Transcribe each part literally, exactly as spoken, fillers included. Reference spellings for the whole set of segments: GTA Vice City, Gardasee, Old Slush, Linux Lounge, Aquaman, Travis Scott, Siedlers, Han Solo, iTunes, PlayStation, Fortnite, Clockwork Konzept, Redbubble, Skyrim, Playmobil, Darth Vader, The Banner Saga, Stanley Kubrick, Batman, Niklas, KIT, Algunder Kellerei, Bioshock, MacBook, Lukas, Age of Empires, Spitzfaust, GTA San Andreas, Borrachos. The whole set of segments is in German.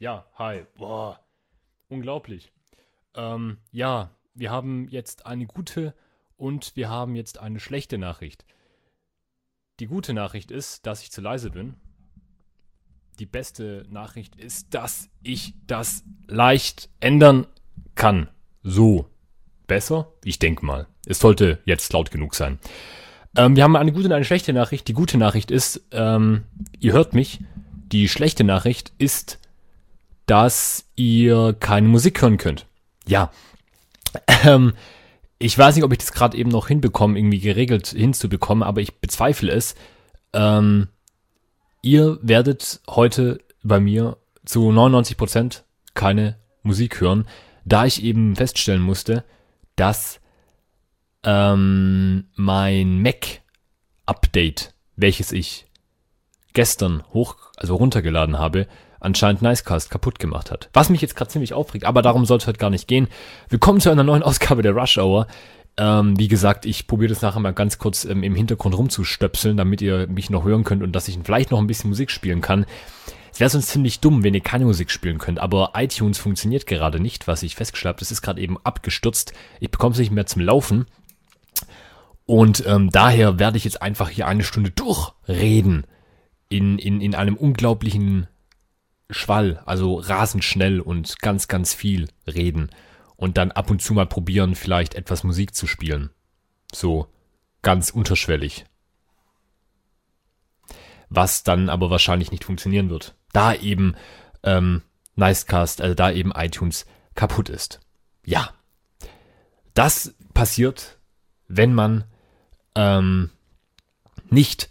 Ja, hi. Boah. Unglaublich. Ähm, ja, wir haben jetzt eine gute und wir haben jetzt eine schlechte Nachricht. Die gute Nachricht ist, dass ich zu leise bin. Die beste Nachricht ist, dass ich das leicht ändern kann. So. Besser? Ich denke mal. Es sollte jetzt laut genug sein. Ähm, wir haben eine gute und eine schlechte Nachricht. Die gute Nachricht ist, ähm, ihr hört mich. Die schlechte Nachricht ist, dass ihr keine Musik hören könnt. Ja. Ähm, ich weiß nicht, ob ich das gerade eben noch hinbekomme, irgendwie geregelt hinzubekommen, aber ich bezweifle es. Ähm, ihr werdet heute bei mir zu neunundneunzig Prozent keine Musik hören, da ich eben feststellen musste, dass ähm, mein Mac-Update, welches ich gestern hoch, also runtergeladen habe, anscheinend Nicecast kaputt gemacht hat. Was mich jetzt gerade ziemlich aufregt, aber darum soll es heute gar nicht gehen. Willkommen zu einer neuen Ausgabe der Rush Hour. Ähm, wie gesagt, ich probiere das nachher mal ganz kurz ähm, im Hintergrund rumzustöpseln, damit ihr mich noch hören könnt und dass ich vielleicht noch ein bisschen Musik spielen kann. Es wäre sonst ziemlich dumm, wenn ihr keine Musik spielen könnt, aber iTunes funktioniert gerade nicht, was ich festgestellt habe. Das ist gerade eben abgestürzt. Ich bekomme es nicht mehr zum Laufen. Und ähm, daher werde ich jetzt einfach hier eine Stunde durchreden. In, in, in einem unglaublichen Schwall, also rasend schnell und ganz, ganz viel reden und dann ab und zu mal probieren, vielleicht etwas Musik zu spielen. So, ganz unterschwellig. Was dann aber wahrscheinlich nicht funktionieren wird, da eben ähm, Nicecast, also da eben iTunes kaputt ist. Ja, das passiert, wenn man ähm, nicht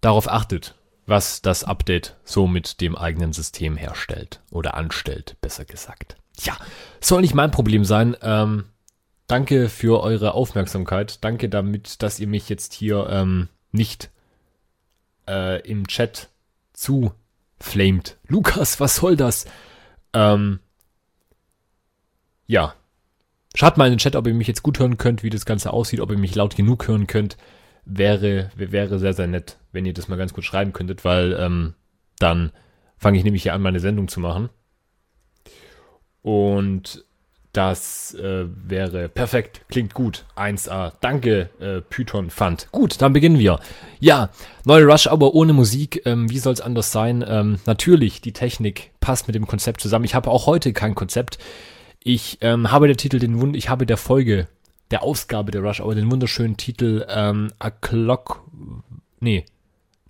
darauf achtet, was das Update so mit dem eigenen System herstellt oder anstellt, besser gesagt. Ja, soll nicht mein Problem sein. Ähm, danke für eure Aufmerksamkeit. Danke damit, dass ihr mich jetzt hier ähm, nicht äh, im Chat zuflamet. Lukas, was soll das? Ähm, ja, schaut mal in den Chat, ob ihr mich jetzt gut hören könnt, wie das Ganze aussieht, ob ihr mich laut genug hören könnt. Wäre, wäre sehr, sehr nett, wenn ihr das mal ganz kurz schreiben könntet, weil ähm, dann fange ich nämlich hier an, meine Sendung zu machen. Und das äh, wäre perfekt, klingt gut, eins A. Danke, äh, Python Fund. Gut, dann beginnen wir. Ja, neue Rush, aber ohne Musik, ähm, wie soll es anders sein? Ähm, natürlich, die Technik passt mit dem Konzept zusammen. Ich habe auch heute kein Konzept. Ich ähm, habe der Titel, den Wund, ich habe der Folge der Ausgabe der Rush Hour den wunderschönen Titel ähm, A Clock... Nee,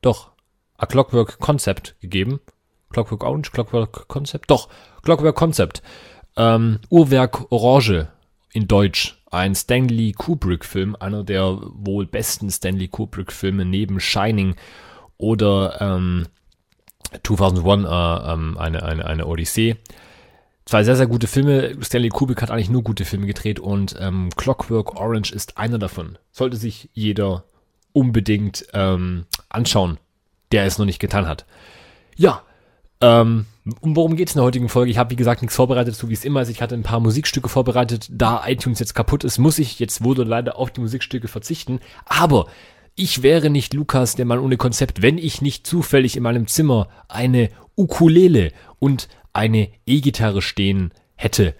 doch. A Clockwork Konzept gegeben. Clockwork Orange, Clockwork Konzept. Doch, Clockwork Konzept. Ähm, Uhrwerk Orange in Deutsch. Ein Stanley Kubrick-Film. Einer der wohl besten Stanley Kubrick-Filme neben Shining oder ähm, zweitausendeins, äh, ähm, eine, eine, eine Odyssee. Zwei sehr, sehr gute Filme. Stanley Kubrick hat eigentlich nur gute Filme gedreht und ähm, Clockwork Orange ist einer davon. Sollte sich jeder unbedingt ähm, anschauen, der es noch nicht getan hat. Ja, ähm, um worum geht es in der heutigen Folge? Ich habe, wie gesagt, nichts vorbereitet, so wie es immer ist. Ich hatte ein paar Musikstücke vorbereitet. Da iTunes jetzt kaputt ist, muss ich jetzt wohl leider auf die Musikstücke verzichten. Aber ich wäre nicht Lukas, der Mann ohne Konzept, wenn ich nicht zufällig in meinem Zimmer eine Ukulele und eine E-Gitarre stehen hätte.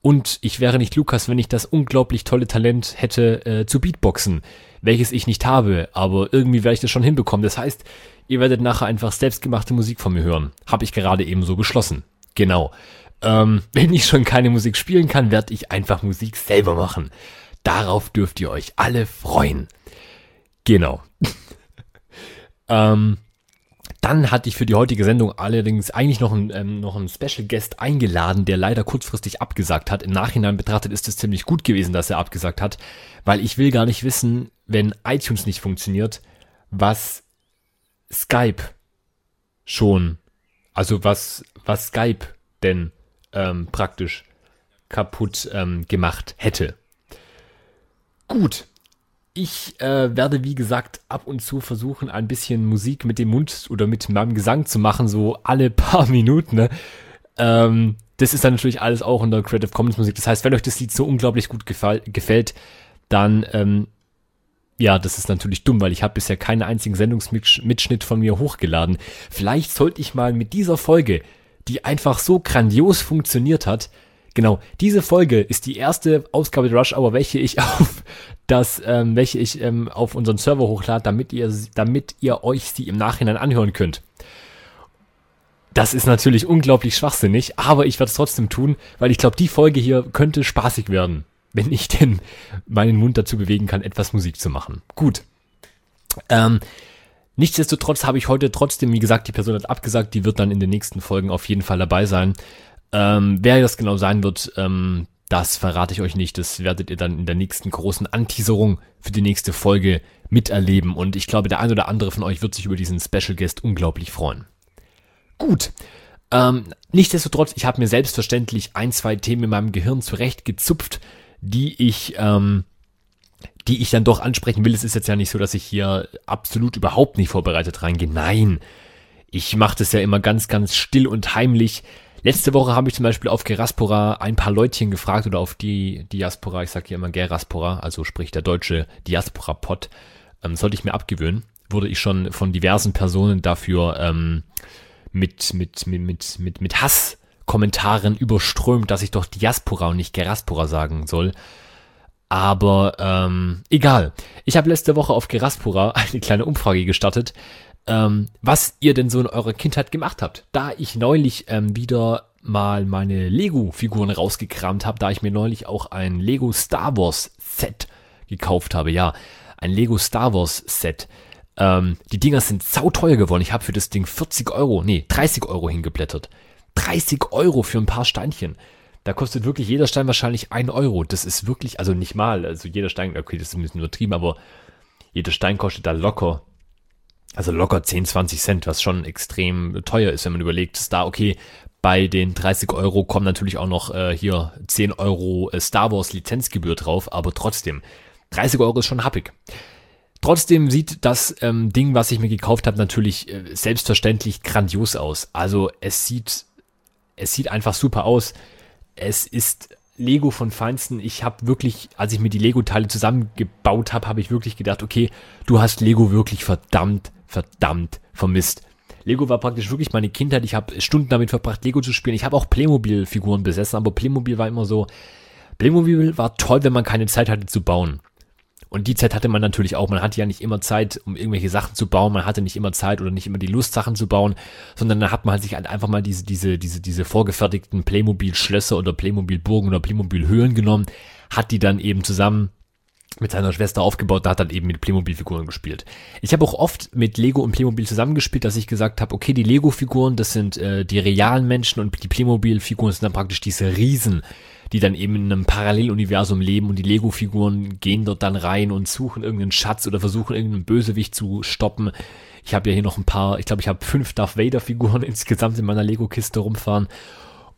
Und ich wäre nicht Lukas, wenn ich das unglaublich tolle Talent hätte äh, zu Beatboxen, welches ich nicht habe, aber irgendwie werde ich das schon hinbekommen. Das heißt, ihr werdet nachher einfach selbstgemachte Musik von mir hören. Habe ich gerade eben so beschlossen. Genau. Ähm, wenn ich schon keine Musik spielen kann, werde ich einfach Musik selber machen. Darauf dürft ihr euch alle freuen. Genau. ähm... Dann hatte ich für die heutige Sendung allerdings eigentlich noch einen, ähm, noch einen Special Guest eingeladen, der leider kurzfristig abgesagt hat. Im Nachhinein betrachtet ist es ziemlich gut gewesen, dass er abgesagt hat, weil ich will gar nicht wissen, wenn iTunes nicht funktioniert, was Skype schon, also was, was Skype denn ähm, praktisch kaputt ähm, gemacht hätte. Gut. Ich äh, werde, wie gesagt, ab und zu versuchen, ein bisschen Musik mit dem Mund oder mit meinem Gesang zu machen, so alle paar Minuten. Ne? Ähm, das ist dann natürlich alles auch in der Creative Commons Musik. Das heißt, wenn euch das Lied so unglaublich gut gefall- gefällt, dann, ähm, ja, das ist natürlich dumm, weil ich habe bisher keinen einzigen Sendungsmitschnitt von mir hochgeladen. Vielleicht sollte ich mal mit dieser Folge die einfach so grandios funktioniert hat. Genau, diese Folge ist die erste Ausgabe der Rush Hour, welche ich auf das, ähm, welche ich ähm, auf unseren Server hochlade, damit ihr, damit ihr euch sie im Nachhinein anhören könnt. Das ist natürlich unglaublich schwachsinnig, aber ich werde es trotzdem tun, weil ich glaube, die Folge hier könnte spaßig werden, wenn ich denn meinen Mund dazu bewegen kann, etwas Musik zu machen. Gut. Ähm, nichtsdestotrotz habe ich heute trotzdem, wie gesagt, die Person hat abgesagt, die wird dann in den nächsten Folgen auf jeden Fall dabei sein. Ähm, wer das genau sein wird, ähm, das verrate ich euch nicht. Das werdet ihr dann in der nächsten großen Anteaserung für die nächste Folge miterleben. Und ich glaube, der ein oder andere von euch wird sich über diesen Special Guest unglaublich freuen. Gut, ähm, nichtsdestotrotz, ich habe mir selbstverständlich ein, zwei Themen in meinem Gehirn zurechtgezupft, die ich, ähm, die ich dann doch ansprechen will. Es ist jetzt ja nicht so, dass ich hier absolut überhaupt nicht vorbereitet reingehe. Nein, ich mache das ja immer ganz, ganz still und heimlich. Letzte Woche habe ich zum Beispiel auf Geraspora ein paar Leutchen gefragt oder auf die Diaspora, ich sage hier immer Geraspora, also sprich der deutsche Diaspora-Pod, ähm, sollte ich mir abgewöhnen. Wurde ich schon von diversen Personen dafür ähm, mit, mit, mit, mit, mit, mit Hasskommentaren überströmt, dass ich doch Diaspora und nicht Geraspora sagen soll. Aber ähm, egal. Ich habe letzte Woche auf Geraspora eine kleine Umfrage gestartet, ähm, was ihr denn so in eurer Kindheit gemacht habt. Da ich neulich ähm, wieder mal meine Lego-Figuren rausgekramt habe, da ich mir neulich auch ein Lego Star Wars Set gekauft habe. Ja, ein Lego Star Wars Set. Ähm, die Dinger sind sauteuer geworden. Ich habe für das Ding vierzig Euro, nee, dreißig Euro hingeblättert. dreißig Euro für ein paar Steinchen. Da kostet wirklich jeder Stein wahrscheinlich ein Euro. Das ist wirklich, also nicht mal, also jeder Stein, okay, das ist ein bisschen übertrieben, aber jeder Stein kostet da locker, also locker zehn, zwanzig Cent, was schon extrem teuer ist, wenn man überlegt, dass da, okay, bei den dreißig Euro kommen natürlich auch noch äh, hier zehn Euro äh, Star Wars Lizenzgebühr drauf, aber trotzdem, dreißig Euro ist schon happig. Trotzdem sieht das ähm, Ding, was ich mir gekauft habe, natürlich äh, selbstverständlich grandios aus. Also es sieht, es sieht einfach super aus. Es ist Lego von Feinsten. Ich habe wirklich, als ich mir die Lego-Teile zusammengebaut habe, habe ich wirklich gedacht, okay, du hast Lego wirklich verdammt, verdammt vermisst. Lego war praktisch wirklich meine Kindheit. Ich habe Stunden damit verbracht, Lego zu spielen. Ich habe auch Playmobil-Figuren besessen, aber Playmobil war immer so, Playmobil war toll, wenn man keine Zeit hatte zu bauen. Und die Zeit hatte man natürlich auch. Man hatte ja nicht immer Zeit, um irgendwelche Sachen zu bauen. Man hatte nicht immer Zeit oder nicht immer die Lust, Sachen zu bauen. Sondern dann hat man halt sich halt einfach mal diese, diese, diese, diese vorgefertigten Playmobil-Schlösser oder Playmobil-Burgen oder Playmobil-Höhlen genommen, hat die dann eben zusammen mit seiner Schwester aufgebaut, da hat dann eben mit Playmobil-Figuren gespielt. Ich habe auch oft mit Lego und Playmobil zusammengespielt, dass ich gesagt habe, okay, die Lego-Figuren, das sind äh, die realen Menschen und die Playmobil-Figuren sind dann praktisch diese Riesen, die dann eben in einem Paralleluniversum leben und die Lego-Figuren gehen dort dann rein und suchen irgendeinen Schatz oder versuchen irgendeinen Bösewicht zu stoppen. Ich habe ja hier noch ein paar, ich glaube, ich habe fünf Darth Vader-Figuren insgesamt in meiner Lego-Kiste rumfahren.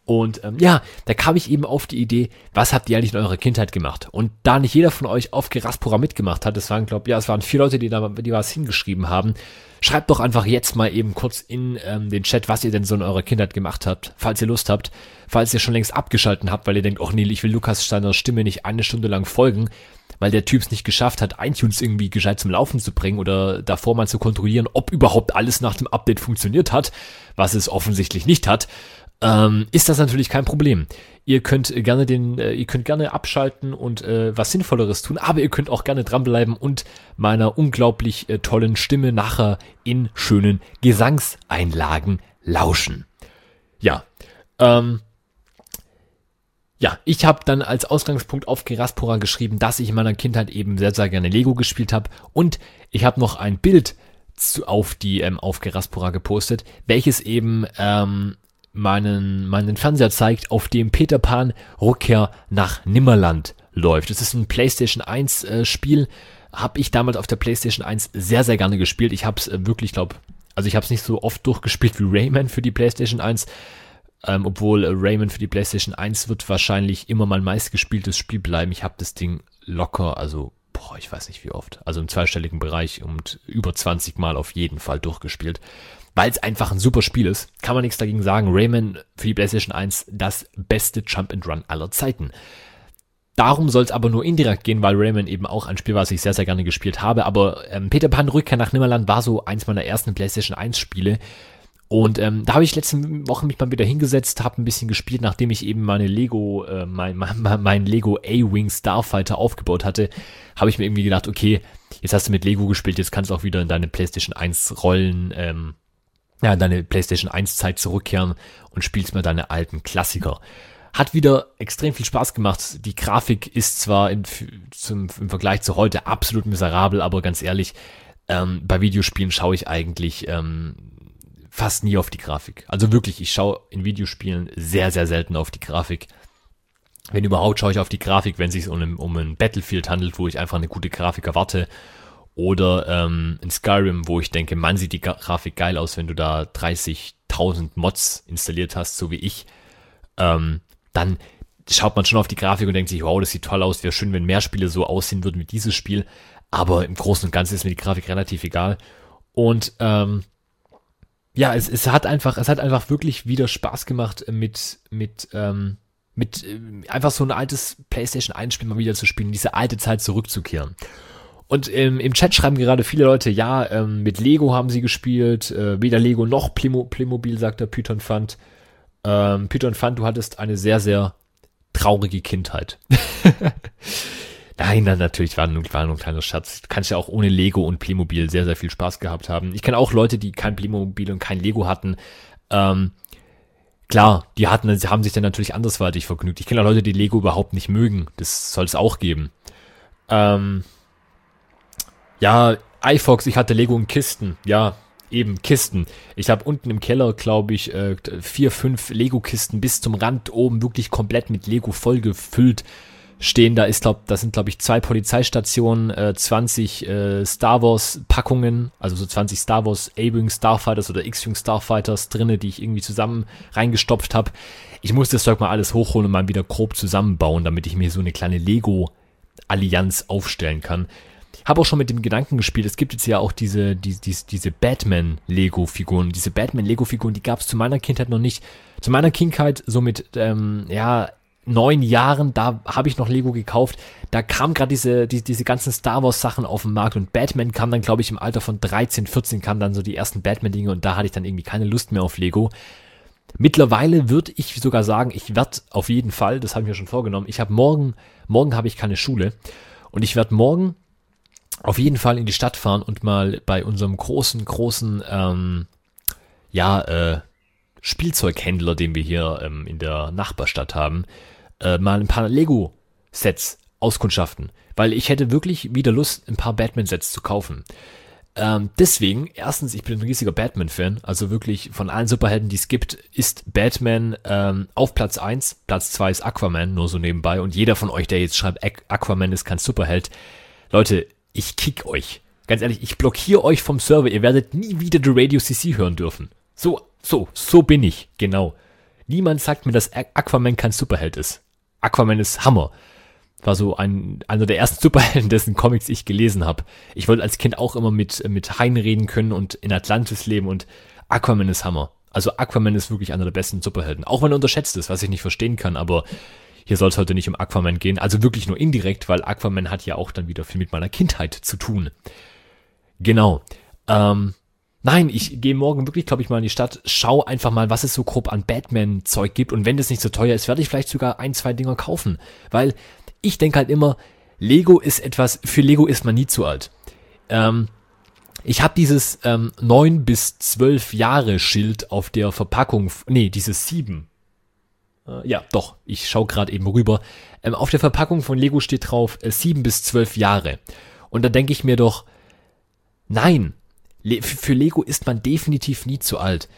Und ähm, ja, da kam ich eben auf die Idee, was habt ihr eigentlich in eurer Kindheit gemacht? Und da nicht jeder von euch auf Geraspora mitgemacht hat, es waren, glaube ja, es waren vier Leute, die da die was hingeschrieben haben, schreibt doch einfach jetzt mal eben kurz in ähm, den Chat, was ihr denn so in eurer Kindheit gemacht habt, falls ihr Lust habt, falls ihr schon längst abgeschalten habt, weil ihr denkt, oh nee, ich will Lukas seiner Stimme nicht eine Stunde lang folgen, weil der Typ es nicht geschafft hat, iTunes irgendwie gescheit zum Laufen zu bringen oder davor mal zu kontrollieren, ob überhaupt alles nach dem Update funktioniert hat, was es offensichtlich nicht hat. Ähm, ist das natürlich kein Problem. Ihr könnt gerne den, äh, ihr könnt gerne abschalten und äh, was Sinnvolleres tun, aber ihr könnt auch gerne dranbleiben und meiner unglaublich äh, tollen Stimme nachher in schönen Gesangseinlagen lauschen. Ja, ähm, ja, ich habe dann als Ausgangspunkt auf Geraspora geschrieben, dass ich in meiner Kindheit eben sehr, sehr gerne Lego gespielt habe und ich habe noch ein Bild zu, auf die ähm, auf Geraspora gepostet, welches eben ähm, meinen meinen Fernseher zeigt, auf dem Peter Pan Rückkehr nach Nimmerland läuft. Das ist ein PlayStation eins äh, Spiel, habe ich damals auf der PlayStation eins sehr, sehr gerne gespielt. Ich habe es äh, wirklich, glaube, also ich habe es nicht so oft durchgespielt wie Rayman für die PlayStation eins, ähm, obwohl äh, Rayman für die PlayStation eins wird wahrscheinlich immer mein meistgespieltes Spiel bleiben. Ich habe das Ding locker, also boah, ich weiß nicht wie oft, also im zweistelligen Bereich und über zwanzig Mal auf jeden Fall durchgespielt. Weil es einfach ein super Spiel ist, kann man nichts dagegen sagen. Rayman für die PlayStation eins, das beste Jump-and-Run aller Zeiten. Darum soll es aber nur indirekt gehen, weil Rayman eben auch ein Spiel war, was ich sehr, sehr gerne gespielt habe. Aber ähm, Peter Pan Rückkehr nach Nimmerland war so eins meiner ersten PlayStation eins Spiele. Und ähm, da habe ich letzte Woche mich mal wieder hingesetzt, habe ein bisschen gespielt, nachdem ich eben meine Lego, äh, mein, mein, mein Lego A-Wing Starfighter aufgebaut hatte, habe ich mir irgendwie gedacht, okay, jetzt hast du mit Lego gespielt, jetzt kannst du auch wieder in deine PlayStation eins rollen, ähm, ja, in deine PlayStation eins Zeit zurückkehren und spielst mal deine alten Klassiker. Hat wieder extrem viel Spaß gemacht. Die Grafik ist zwar in, zum, im Vergleich zu heute absolut miserabel, aber ganz ehrlich, ähm, bei Videospielen schaue ich eigentlich ähm, fast nie auf die Grafik. Also wirklich, ich schaue in Videospielen sehr, sehr selten auf die Grafik. Wenn überhaupt, schaue ich auf die Grafik, wenn es sich um, um ein Battlefield handelt, wo ich einfach eine gute Grafik erwarte. Oder ähm, in Skyrim, wo ich denke, man sieht die Grafik geil aus, wenn du da dreißigtausend Mods installiert hast, so wie ich. Ähm, dann schaut man schon auf die Grafik und denkt sich, wow, das sieht toll aus, wäre schön, wenn mehr Spiele so aussehen würden wie dieses Spiel. Aber im Großen und Ganzen ist mir die Grafik relativ egal. Und, ähm, ja, es, es hat einfach, es hat einfach wirklich wieder Spaß gemacht, mit, mit, ähm, mit, äh, einfach so ein altes PlayStation eins Spiel mal wieder zu spielen, diese alte Zeit zurückzukehren. Und ähm, im Chat schreiben gerade viele Leute, ja, ähm, mit Lego haben sie gespielt, äh, weder Lego noch Playmo- Playmobil, sagt der Python Fund. Ähm, Python Fund, du hattest eine sehr, sehr traurige Kindheit. Nein, nein, natürlich war nur, war nur ein kleiner Scherz. Du kannst ja auch ohne Lego und Playmobil sehr, sehr viel Spaß gehabt haben. Ich kenne auch Leute, die kein Playmobil und kein Lego hatten. Ähm, klar, die hatten, haben sich dann natürlich andersweitig vergnügt. Ich kenne auch Leute, die Lego überhaupt nicht mögen. Das soll es auch geben. Ähm, ja, iFox, ich hatte Lego in Kisten. Ja, eben Kisten. Ich habe unten im Keller, glaube ich, vier, fünf Lego-Kisten bis zum Rand oben wirklich komplett mit Lego vollgefüllt stehen. Da ist, glaub, das sind, glaube ich, zwei Polizeistationen, äh, zwanzig äh, Star Wars-Packungen, also so zwanzig Star Wars A-Wing Starfighters oder X-Wing Starfighters drinne, die ich irgendwie zusammen reingestopft habe. Ich musste das Zeug mal alles hochholen und mal wieder grob zusammenbauen, damit ich mir so eine kleine Lego-Allianz aufstellen kann. Habe auch schon mit dem Gedanken gespielt, es gibt jetzt ja auch diese, die, die, diese Batman-Lego-Figuren. Diese Batman-Lego-Figuren, die gab es zu meiner Kindheit noch nicht. Zu meiner Kindheit, so mit, ähm, ja, neun Jahren, da habe ich noch Lego gekauft. Da kamen gerade diese, die, diese ganzen Star Wars Sachen auf den Markt und Batman kam dann, glaube ich, im Alter von dreizehn, vierzehn kamen dann so die ersten Batman-Dinge und da hatte ich dann irgendwie keine Lust mehr auf Lego. Mittlerweile würde ich sogar sagen, ich werde auf jeden Fall, das habe ich mir schon vorgenommen, ich habe morgen, morgen habe ich keine Schule und ich werde morgen auf jeden Fall in die Stadt fahren und mal bei unserem großen, großen, ähm, ja, äh, Spielzeughändler, den wir hier ähm, in der Nachbarstadt haben, äh, mal ein paar Lego-Sets auskundschaften. Weil ich hätte wirklich wieder Lust, ein paar Batman-Sets zu kaufen. Ähm, deswegen, erstens, ich bin ein riesiger Batman-Fan. Also wirklich von allen Superhelden, die es gibt, ist Batman ähm, auf Platz eins. Platz zwei ist Aquaman, nur so nebenbei. Und jeder von euch, der jetzt schreibt, Aquaman ist kein Superheld. Leute, ich kick euch. Ganz ehrlich, ich blockiere euch vom Server. Ihr werdet nie wieder The Radio C C hören dürfen. So, so, so bin ich, genau. Niemand sagt mir, dass Aquaman kein Superheld ist. Aquaman ist Hammer. War so ein, einer der ersten Superhelden, dessen Comics ich gelesen habe. Ich wollte als Kind auch immer mit, mit Haien reden können und in Atlantis leben und Aquaman ist Hammer. Also Aquaman ist wirklich einer der besten Superhelden. Auch wenn er unterschätzt ist, was ich nicht verstehen kann, aber hier soll es heute nicht um Aquaman gehen. Also wirklich nur indirekt, weil Aquaman hat ja auch dann wieder viel mit meiner Kindheit zu tun. Genau. Ähm... Nein, ich gehe morgen wirklich, glaube ich, mal in die Stadt, schau einfach mal, was es so grob an Batman-Zeug gibt und wenn das nicht so teuer ist, werde ich vielleicht sogar ein, zwei Dinger kaufen, weil ich denke halt immer, Lego ist etwas, für Lego ist man nie zu alt. Ähm, ich habe dieses ähm, neun bis zwölf Jahre Schild auf der Verpackung, nee, dieses sieben, äh, ja doch, ich schau gerade eben rüber, ähm, auf der Verpackung von Lego steht drauf äh, sieben bis zwölf Jahre und da denke ich mir doch, nein, für Lego ist man definitiv nie zu alt.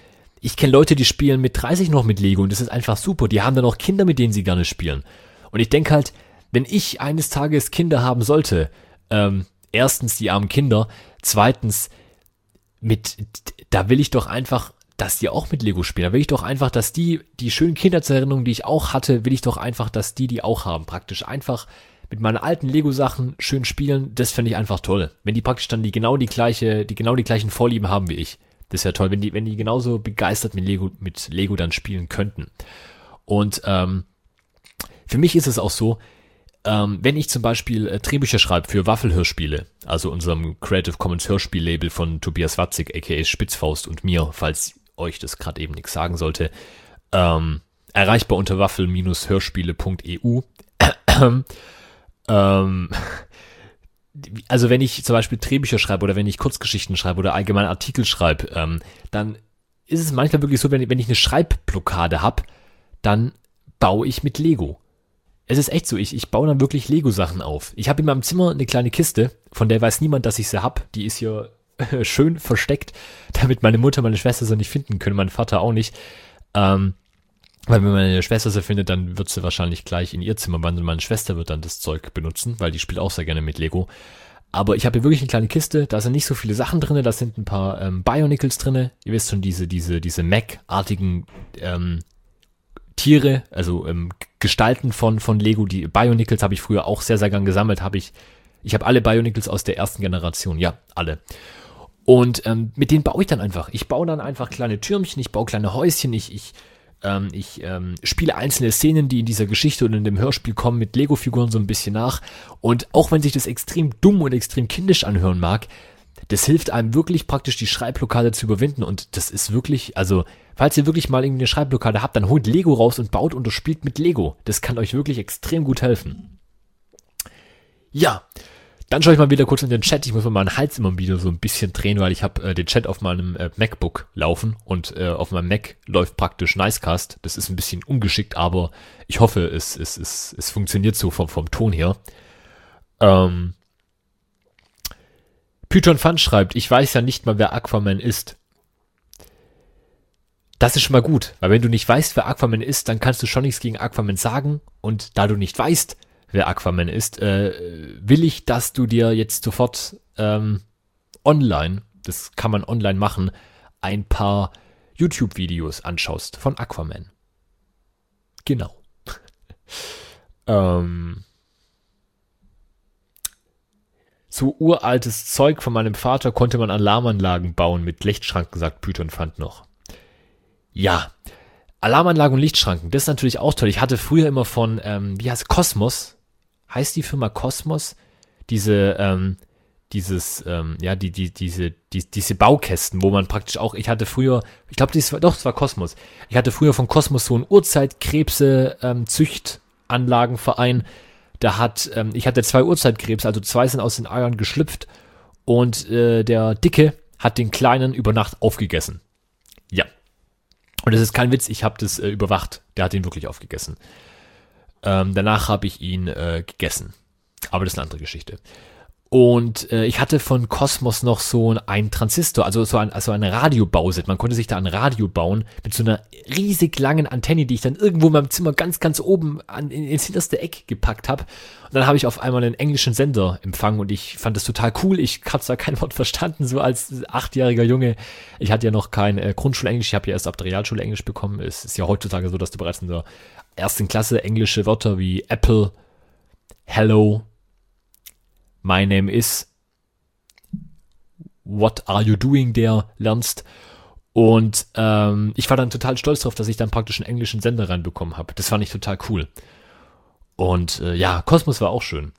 Ich kenne Leute, die spielen mit dreißig noch mit Lego und das ist einfach super. Die haben dann auch Kinder, mit denen sie gerne spielen. Und ich denke halt, wenn ich eines Tages Kinder haben sollte, ähm, erstens die armen Kinder, zweitens, mit, da will ich doch einfach, dass die auch mit Lego spielen. Da will ich doch einfach, dass die, die schönen Kindheitserinnerungen, die ich auch hatte, will ich doch einfach, dass die die auch haben. Praktisch einfach mit meinen alten Lego-Sachen schön spielen, das fände ich einfach toll. Wenn die praktisch dann die genau die gleiche, die genau die gleichen Vorlieben haben wie ich. Das wäre toll, wenn die, wenn die genauso begeistert mit Lego, mit Lego dann spielen könnten. Und ähm, für mich ist es auch so, ähm, wenn ich zum Beispiel äh, Drehbücher schreibe für Waffelhörspiele, also unserem Creative Commons Hörspiel-Label von Tobias Watzig, aka Spitzfaust und mir, falls euch das gerade eben nichts sagen sollte. Ähm, erreichbar unter waffel Bindestrich hörspiele Punkt e u. ähm, also wenn ich zum Beispiel Drehbücher schreibe oder wenn ich Kurzgeschichten schreibe oder allgemein Artikel schreibe, ähm, dann ist es manchmal wirklich so, wenn, wenn ich eine Schreibblockade habe, dann baue ich mit Lego. Es ist echt so, ich, ich baue dann wirklich Lego-Sachen auf. Ich habe in meinem Zimmer eine kleine Kiste, von der weiß niemand, dass ich sie habe. Die ist hier schön versteckt, damit meine Mutter, meine Schwester sie nicht finden können, mein Vater auch nicht. Ähm, weil wenn meine Schwester sie findet, dann wird sie wahrscheinlich gleich in ihr Zimmer wandern. Und meine Schwester wird dann das Zeug benutzen, weil die spielt auch sehr gerne mit Lego. Aber ich habe hier wirklich eine kleine Kiste, da sind nicht so viele Sachen drin, da sind ein paar ähm, Bionicles drin. Ihr wisst schon, diese, diese, diese Mac-artigen ähm, Tiere, also ähm, Gestalten von, von Lego. Die Bionicles habe ich früher auch sehr, sehr gern gesammelt. Hab ich ich habe alle Bionicles aus der ersten Generation. Ja, alle. Und ähm, mit denen baue ich dann einfach. Ich baue dann einfach kleine Türmchen, ich baue kleine Häuschen, ich, ich, ähm, ich ähm, spiele einzelne Szenen, die in dieser Geschichte oder in dem Hörspiel kommen, mit Lego-Figuren so ein bisschen nach. Und auch wenn sich das extrem dumm und extrem kindisch anhören mag, das hilft einem wirklich praktisch, die Schreibblockade zu überwinden. Und das ist wirklich, also... Falls ihr wirklich mal irgendwie eine Schreibblockade habt, dann holt Lego raus und baut und spielt mit Lego. Das kann euch wirklich extrem gut helfen. Ja, dann schaue ich mal wieder kurz in den Chat. Ich muss mir meinen Hals immer wieder so ein bisschen drehen, weil ich habe äh, den Chat auf meinem äh, MacBook laufen und äh, auf meinem Mac läuft praktisch Nicecast. Das ist ein bisschen ungeschickt, aber ich hoffe, es, es, es, es funktioniert so vom, vom Ton her. Ähm, Python Fun schreibt, ich weiß ja nicht mal, wer Aquaman ist. Das ist schon mal gut, weil wenn du nicht weißt, wer Aquaman ist, dann kannst du schon nichts gegen Aquaman sagen. Und da du nicht weißt, wer Aquaman ist, äh, will ich, dass du dir jetzt sofort ähm, online, das kann man online machen, ein paar YouTube-Videos anschaust von Aquaman. Genau. ähm, so uraltes Zeug von meinem Vater konnte man Alarmanlagen bauen mit Lichtschranken, sagt Python Fand noch. Ja, Alarmanlagen und Lichtschranken, das ist natürlich auch toll. Ich hatte früher immer von, ähm, wie heißt Kosmos? Heißt die Firma Kosmos? Diese, ähm, dieses, ähm, ja, die, die, diese, die, diese Baukästen, wo man praktisch auch, ich hatte früher, ich glaube, das war, doch, es war Kosmos. Ich hatte früher von Kosmos so einen Urzeitkrebse-Züchtanlagenverein. Ähm, da hat, ähm, ich hatte zwei Urzeitkrebse, also zwei sind aus den Eiern geschlüpft und äh, der Dicke hat den Kleinen über Nacht aufgegessen. Ja. Und das ist kein Witz, ich habe das äh, überwacht. Der hat ihn wirklich aufgegessen. Ähm, danach habe ich ihn äh, gegessen. Aber das ist eine andere Geschichte. Und äh, ich hatte von Kosmos noch so einen Transistor, also so ein, also ein Radiobauset. Man konnte sich da ein Radio bauen mit so einer riesig langen Antenne, die ich dann irgendwo in meinem Zimmer ganz, ganz oben an, in, ins hinterste Eck gepackt habe. Und dann habe ich auf einmal einen englischen Sender empfangen und ich fand das total cool. Ich habe zwar kein Wort verstanden, so als achtjähriger Junge. Ich hatte ja noch kein äh, Grundschulenglisch, ich habe ja erst ab der Realschule Englisch bekommen. Es ist ja heutzutage so, dass du bereits in der ersten Klasse englische Wörter wie Apple, Hello, My name is, what are you doing there, lernst. Und ähm, ich war dann total stolz drauf, dass ich dann praktisch einen englischen Sender reinbekommen habe. Das fand ich total cool. Und äh, ja, Kosmos war auch schön.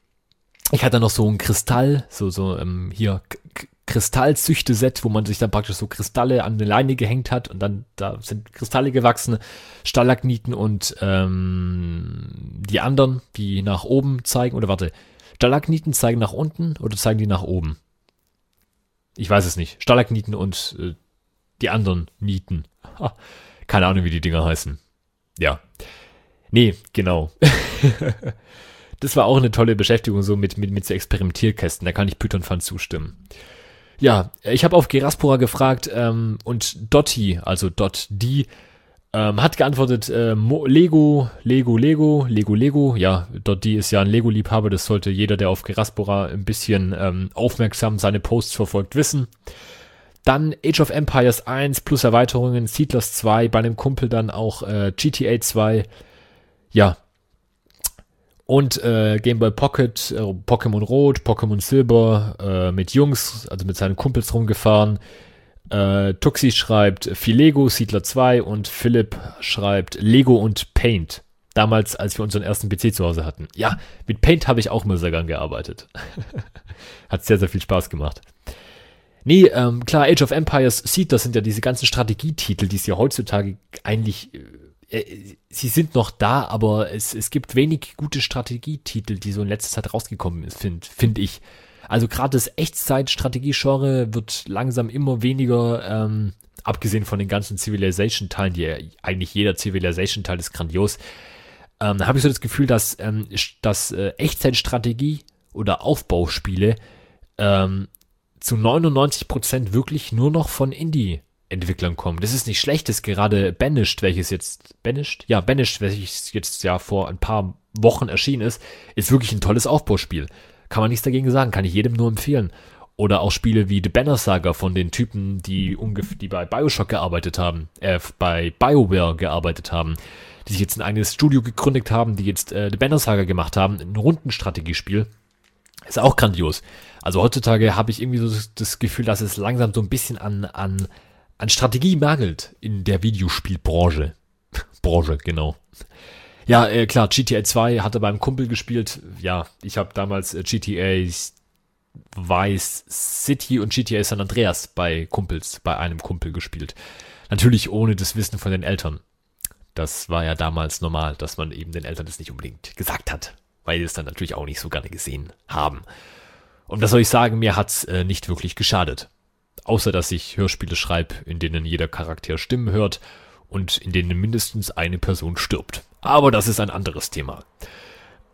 Ich hatte dann noch so ein Kristall, so so ähm, hier K- Kristallzüchte-Set, wo man sich dann praktisch so Kristalle an eine Leine gehängt hat und dann da sind Kristalle gewachsen, Stalagniten und ähm, die anderen, die nach oben zeigen, oder warte, Stalagniten zeigen nach unten oder zeigen die nach oben? Ich weiß es nicht. Stalagniten und äh, die anderen Nieten. Ha, keine Ahnung, wie die Dinger heißen. Ja. Nee, genau. Das war auch eine tolle Beschäftigung, so mit, mit, mit so Experimentierkästen. Da kann ich Python Fan zustimmen. Ja, ich habe auf Geraspora gefragt ähm, und Dotti, also Dot D, Ähm, hat geantwortet, äh, Mo- Lego, Lego, Lego, Lego, Lego. Ja, Dottie ist ja ein Lego-Liebhaber. Das sollte jeder, der auf Geraspora ein bisschen ähm, aufmerksam seine Posts verfolgt, wissen. Dann Age of Empires eins plus Erweiterungen, Siedlers zwei, bei einem Kumpel dann auch äh, G T A zwei. Ja. Und äh, Gameboy Pocket, äh, Pokémon Rot, Pokémon Silber, äh, mit Jungs, also mit seinen Kumpels rumgefahren. Uh, Tuxi schreibt viel Lego, Siedler zwei und Philipp schreibt Lego und Paint. Damals, als wir unseren ersten P C zu Hause hatten. Ja, mit Paint habe ich auch immer sehr gern gearbeitet. Hat sehr, sehr viel Spaß gemacht. Nee, ähm, klar, Age of Empires, Siedlers sind ja diese ganzen Strategietitel, die es ja heutzutage eigentlich, äh, sie sind noch da, aber es, es gibt wenig gute Strategietitel, die so in letzter Zeit rausgekommen sind, finde ich. Also gerade das Echtzeit-Strategie-Genre wird langsam immer weniger, ähm, abgesehen von den ganzen Civilization-Teilen, die ja, eigentlich jeder Civilization-Teil ist grandios, ähm, habe ich so das Gefühl, dass, ähm, dass äh, Echtzeitstrategie oder Aufbauspiele ähm, zu neunundneunzig Prozent wirklich nur noch von Indie-Entwicklern kommen. Das ist nicht schlecht, das ist gerade Banished, welches jetzt, Banished? Ja, Banished, welches jetzt ja vor ein paar Wochen erschienen ist, ist wirklich ein tolles Aufbauspiel. Kann man nichts dagegen sagen, kann ich jedem nur empfehlen. Oder auch Spiele wie The Banner Saga von den Typen, die ungefähr, die bei Bioshock gearbeitet haben, äh, bei BioWare gearbeitet haben, die sich jetzt ein eigenes Studio gegründet haben, die jetzt äh, The Banner Saga gemacht haben, ein Rundenstrategiespiel. Ist auch grandios. Also heutzutage habe ich irgendwie so das Gefühl, dass es langsam so ein bisschen an, an, an Strategie mangelt in der Videospielbranche. Branche, genau. Ja, äh, klar, G T A zwei hatte beim Kumpel gespielt. Ja, ich habe damals äh, G T A Vice City und G T A San Andreas bei Kumpels, bei einem Kumpel gespielt. Natürlich ohne das Wissen von den Eltern. Das war ja damals normal, dass man eben den Eltern das nicht unbedingt gesagt hat, weil die es dann natürlich auch nicht so gerne gesehen haben. Und was soll ich sagen, mir hat's äh, nicht wirklich geschadet. Außer, dass ich Hörspiele schreibe, in denen jeder Charakter Stimmen hört und in denen mindestens eine Person stirbt. Aber das ist ein anderes Thema.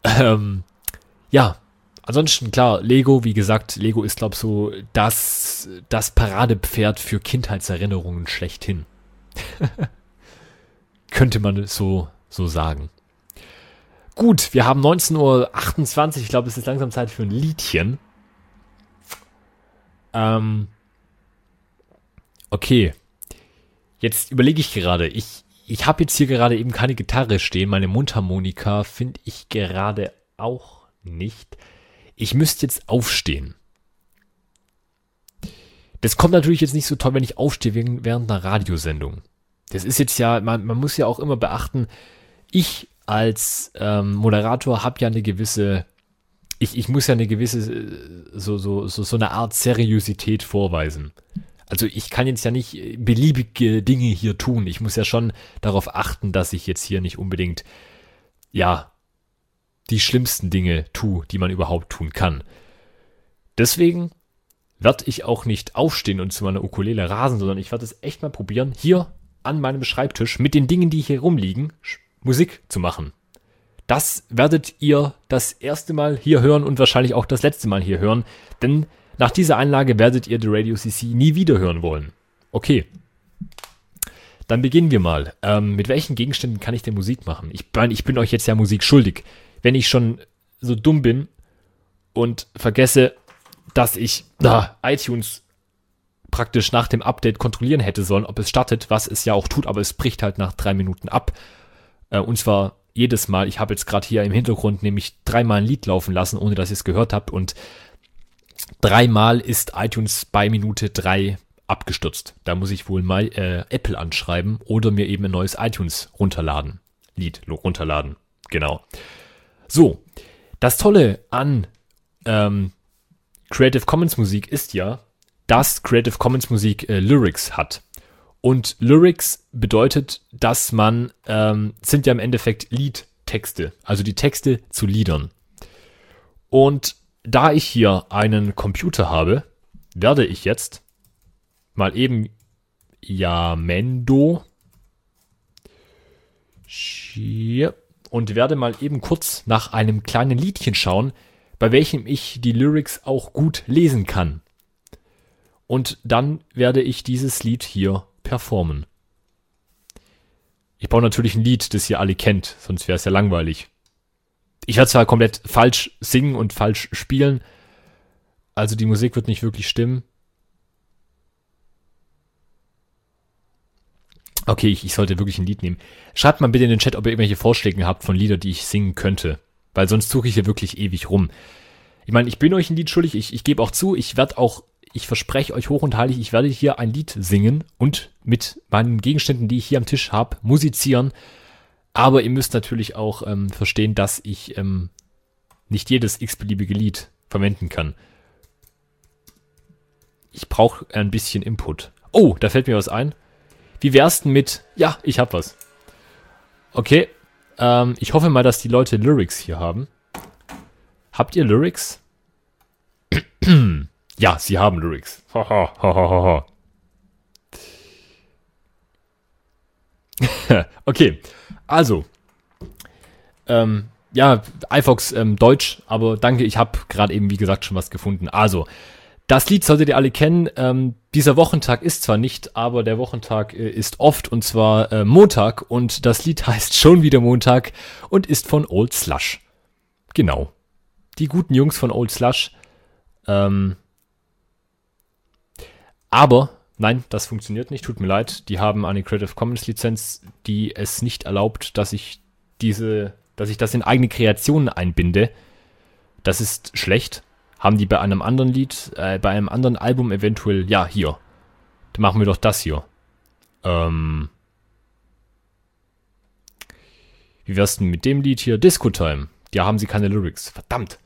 Ähm, ja, ansonsten, klar, Lego, wie gesagt, Lego ist, glaube ich, so das, das Paradepferd für Kindheitserinnerungen schlechthin. Könnte man so, so sagen. Gut, wir haben neunzehn Uhr achtundzwanzig. Ich glaube, es ist langsam Zeit für ein Liedchen. Ähm, okay. Jetzt überlege ich gerade. Ich, ich habe jetzt hier gerade eben keine Gitarre stehen. Meine Mundharmonika finde ich gerade auch nicht. Ich müsste jetzt aufstehen. Das kommt natürlich jetzt nicht so toll, wenn ich aufstehe während einer Radiosendung. Das ist jetzt ja, man, man muss ja auch immer beachten, ich als ähm, Moderator habe ja eine gewisse, ich, ich muss ja eine gewisse, so, so, so, so eine Art Seriosität vorweisen. Also ich kann jetzt ja nicht beliebige Dinge hier tun. Ich muss ja schon darauf achten, dass ich jetzt hier nicht unbedingt, ja, die schlimmsten Dinge tue, die man überhaupt tun kann. Deswegen werde ich auch nicht aufstehen und zu meiner Ukulele rasen, sondern ich werde es echt mal probieren, hier an meinem Schreibtisch mit den Dingen, die hier rumliegen, Musik zu machen. Das werdet ihr das erste Mal hier hören und wahrscheinlich auch das letzte Mal hier hören, denn nach dieser Einlage werdet ihr The Radio C C nie wieder hören wollen. Okay, dann beginnen wir mal. Ähm, mit welchen Gegenständen kann ich denn Musik machen? Ich meine, ich bin euch jetzt ja Musik schuldig. Wenn ich schon so dumm bin und vergesse, dass ich na, iTunes praktisch nach dem Update kontrollieren hätte sollen, ob es startet, was es ja auch tut, aber es bricht halt nach drei Minuten ab. Äh, und zwar jedes Mal. Ich habe jetzt gerade hier im Hintergrund nämlich dreimal ein Lied laufen lassen, ohne dass ihr es gehört habt, und dreimal ist iTunes bei Minute drei abgestürzt. Da muss ich wohl mal äh, Apple anschreiben oder mir eben ein neues iTunes runterladen. Lied runterladen, genau. So, das Tolle an ähm, Creative Commons Musik ist ja, dass Creative Commons Musik äh, Lyrics hat. Und Lyrics bedeutet, dass man, ähm, sind ja im Endeffekt Liedtexte, also die Texte zu Liedern. Und da ich hier einen Computer habe, werde ich jetzt mal eben Yamendo und werde mal eben kurz nach einem kleinen Liedchen schauen, bei welchem ich die Lyrics auch gut lesen kann. Und dann werde ich dieses Lied hier performen. Ich brauche natürlich ein Lied, das ihr alle kennt, sonst wäre es ja langweilig. Ich werde zwar komplett falsch singen und falsch spielen, also die Musik wird nicht wirklich stimmen. Okay, ich, ich sollte wirklich ein Lied nehmen. Schreibt mal bitte in den Chat, ob ihr irgendwelche Vorschläge habt von Liedern, die ich singen könnte, weil sonst suche ich hier wirklich ewig rum. Ich meine, ich bin euch ein Lied schuldig, ich, ich gebe auch zu, ich werde auch, ich verspreche euch hoch und heilig, ich werde hier ein Lied singen und mit meinen Gegenständen, die ich hier am Tisch habe, musizieren. Aber ihr müsst natürlich auch ähm, verstehen, dass ich ähm, nicht jedes x-beliebige Lied verwenden kann. ich brauche ein bisschen Input. Oh, da fällt mir was ein. Wie wär's denn mit, ja, ich hab was. Okay, ähm, ich hoffe mal, dass die Leute Lyrics hier haben. Habt ihr Lyrics? Ja, sie haben Lyrics. Okay, also, ähm, ja, iFox ähm, Deutsch, aber danke, ich habe gerade eben, wie gesagt, schon was gefunden. Also, das Lied solltet ihr alle kennen. Ähm, dieser Wochentag ist zwar nicht, aber der Wochentag äh, ist oft, und zwar äh, Montag, und das Lied heißt schon wieder Montag und ist von Old Slush. Genau. Die guten Jungs von Old Slush. Ähm, aber, nein, das funktioniert nicht, tut mir leid. Die haben eine Creative Commons Lizenz, die es nicht erlaubt, dass ich diese, dass ich das in eigene Kreationen einbinde. Das ist schlecht. Haben die bei einem anderen Lied, äh, bei einem anderen Album eventuell, ja, hier. Dann machen wir doch das hier. Ähm, wie wär's denn mit dem Lied hier? Disco Time. Ja, haben sie keine Lyrics. Verdammt.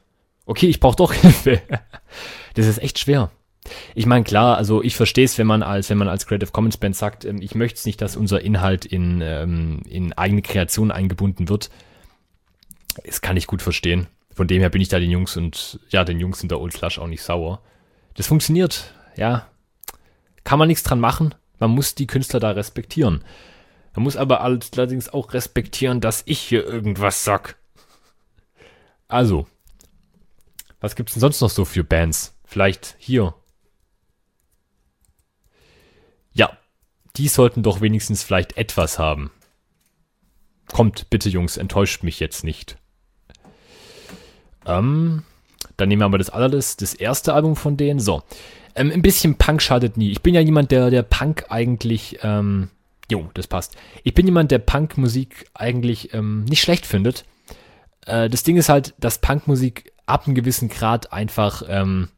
Okay, ich brauche doch Hilfe. Das ist echt schwer. Ich meine, klar, also ich verstehe es, wenn man als wenn man als Creative Commons Band sagt, ähm, ich möchte es nicht, dass unser Inhalt in, ähm, in eigene Kreation eingebunden wird. Das kann ich gut verstehen. Von dem her bin ich da den Jungs und, ja, den Jungs in der Old Slush auch nicht sauer. Das funktioniert, ja. Kann man nichts dran machen. Man muss die Künstler da respektieren. Man muss aber allerdings auch respektieren, dass ich hier irgendwas sag. Also, was gibt's denn sonst noch so für Bands? Vielleicht hier. Ja, die sollten doch wenigstens vielleicht etwas haben. Kommt, bitte Jungs, enttäuscht mich jetzt nicht. Ähm, dann nehmen wir aber das allerletzte, das erste Album von denen. So, ähm, ein bisschen Punk schadet nie. Ich bin ja jemand, der, der Punk eigentlich, ähm, jo, das passt. Ich bin jemand, der Punkmusik eigentlich ähm, nicht schlecht findet. Äh, das Ding ist halt, dass Punkmusik ab einem gewissen Grad einfach ähm,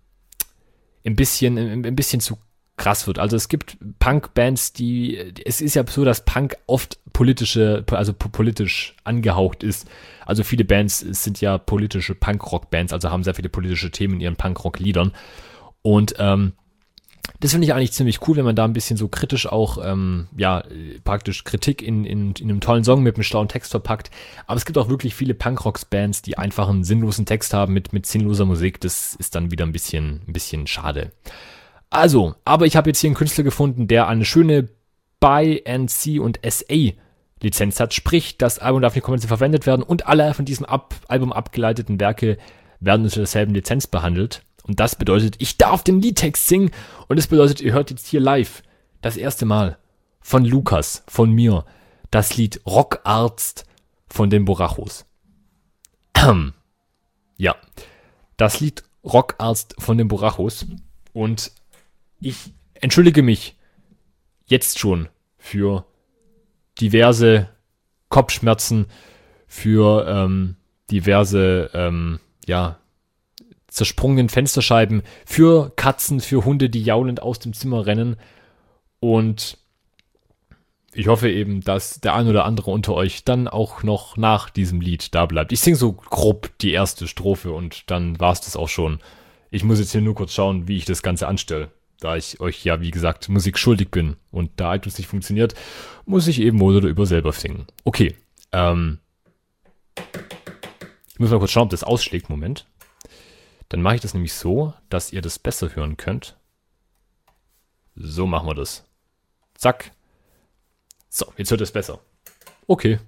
ein bisschen, ein, ein bisschen zu krass wird. Also es gibt Punk-Bands, die, es ist ja so, dass Punk oft politische, also politisch angehaucht ist. Also viele Bands sind ja politische Punk-Rock-Bands, also haben sehr viele politische Themen in ihren Punk-Rock-Liedern. Und ähm, das finde ich eigentlich ziemlich cool, wenn man da ein bisschen so kritisch auch, ähm, ja, praktisch Kritik in, in, in einem tollen Song mit einem schlauen Text verpackt. Aber es gibt auch wirklich viele Punk-Rock-Bands, die einfach einen sinnlosen Text haben mit, mit sinnloser Musik. Das ist dann wieder ein bisschen, ein bisschen schade. Also, aber ich habe jetzt hier einen Künstler gefunden, der eine schöne B Y N C und S A-Lizenz hat. Sprich, das Album darf nicht kommerziell verwendet werden und alle von diesem Ab- Album abgeleiteten Werke werden unter derselben Lizenz behandelt. Und das bedeutet, ich darf den Liedtext singen. Und das bedeutet, ihr hört jetzt hier live das erste Mal von Lukas, von mir, das Lied Rockarzt von den Borrachos. Ja, das Lied Rockarzt von den Borrachos. Und ich entschuldige mich jetzt schon für diverse Kopfschmerzen, für ähm, diverse, ähm, ja, zersprungenen Fensterscheiben, für Katzen, für Hunde, die jaulend aus dem Zimmer rennen. Und ich hoffe eben, dass der ein oder andere unter euch dann auch noch nach diesem Lied da bleibt. Ich singe so grob die erste Strophe und dann war es das auch schon. Ich muss jetzt hier nur kurz schauen, wie ich das Ganze anstelle. Da ich euch ja, wie gesagt, Musik schuldig bin und da iTunes nicht funktioniert, muss ich eben wohl darüber selber singen. Okay, ähm, ich muss mal kurz schauen, ob das ausschlägt. Moment. Dann mache ich das nämlich so, dass ihr das besser hören könnt. So machen wir das. Zack. So, jetzt hört ihr es besser. Okay.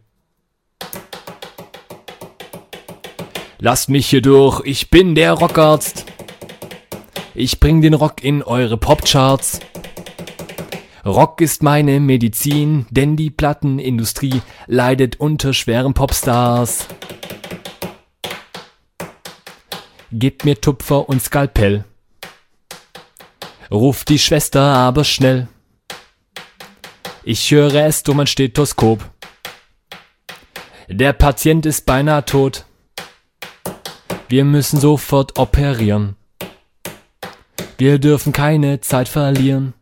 Lasst mich hier durch, ich bin der Rockarzt. Ich bring den Rock in eure Popcharts. Rock ist meine Medizin, denn die Plattenindustrie leidet unter schweren Popstars. Gebt mir Tupfer und Skalpell. Ruft die Schwester aber schnell. Ich höre es durch mein Stethoskop. Der Patient ist beinahe tot. Wir müssen sofort operieren. Wir dürfen keine Zeit verlieren,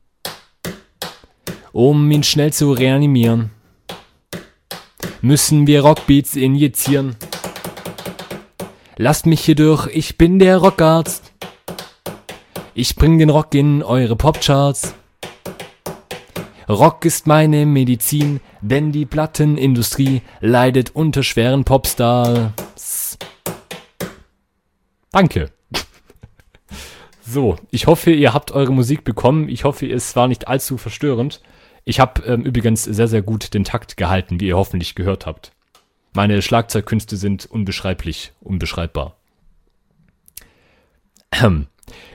um ihn schnell zu reanimieren. Müssen wir Rockbeats injizieren. Lasst mich hier durch, ich bin der Rockarzt. Ich bring den Rock in eure Popcharts. Rock ist meine Medizin, denn die Plattenindustrie leidet unter schweren Popstars. Danke. So, ich hoffe, ihr habt eure Musik bekommen. Ich hoffe, es war nicht allzu verstörend. Ich habe ähm, übrigens sehr, sehr gut den Takt gehalten, wie ihr hoffentlich gehört habt. Meine Schlagzeugkünste sind unbeschreiblich, unbeschreibbar. Ähm.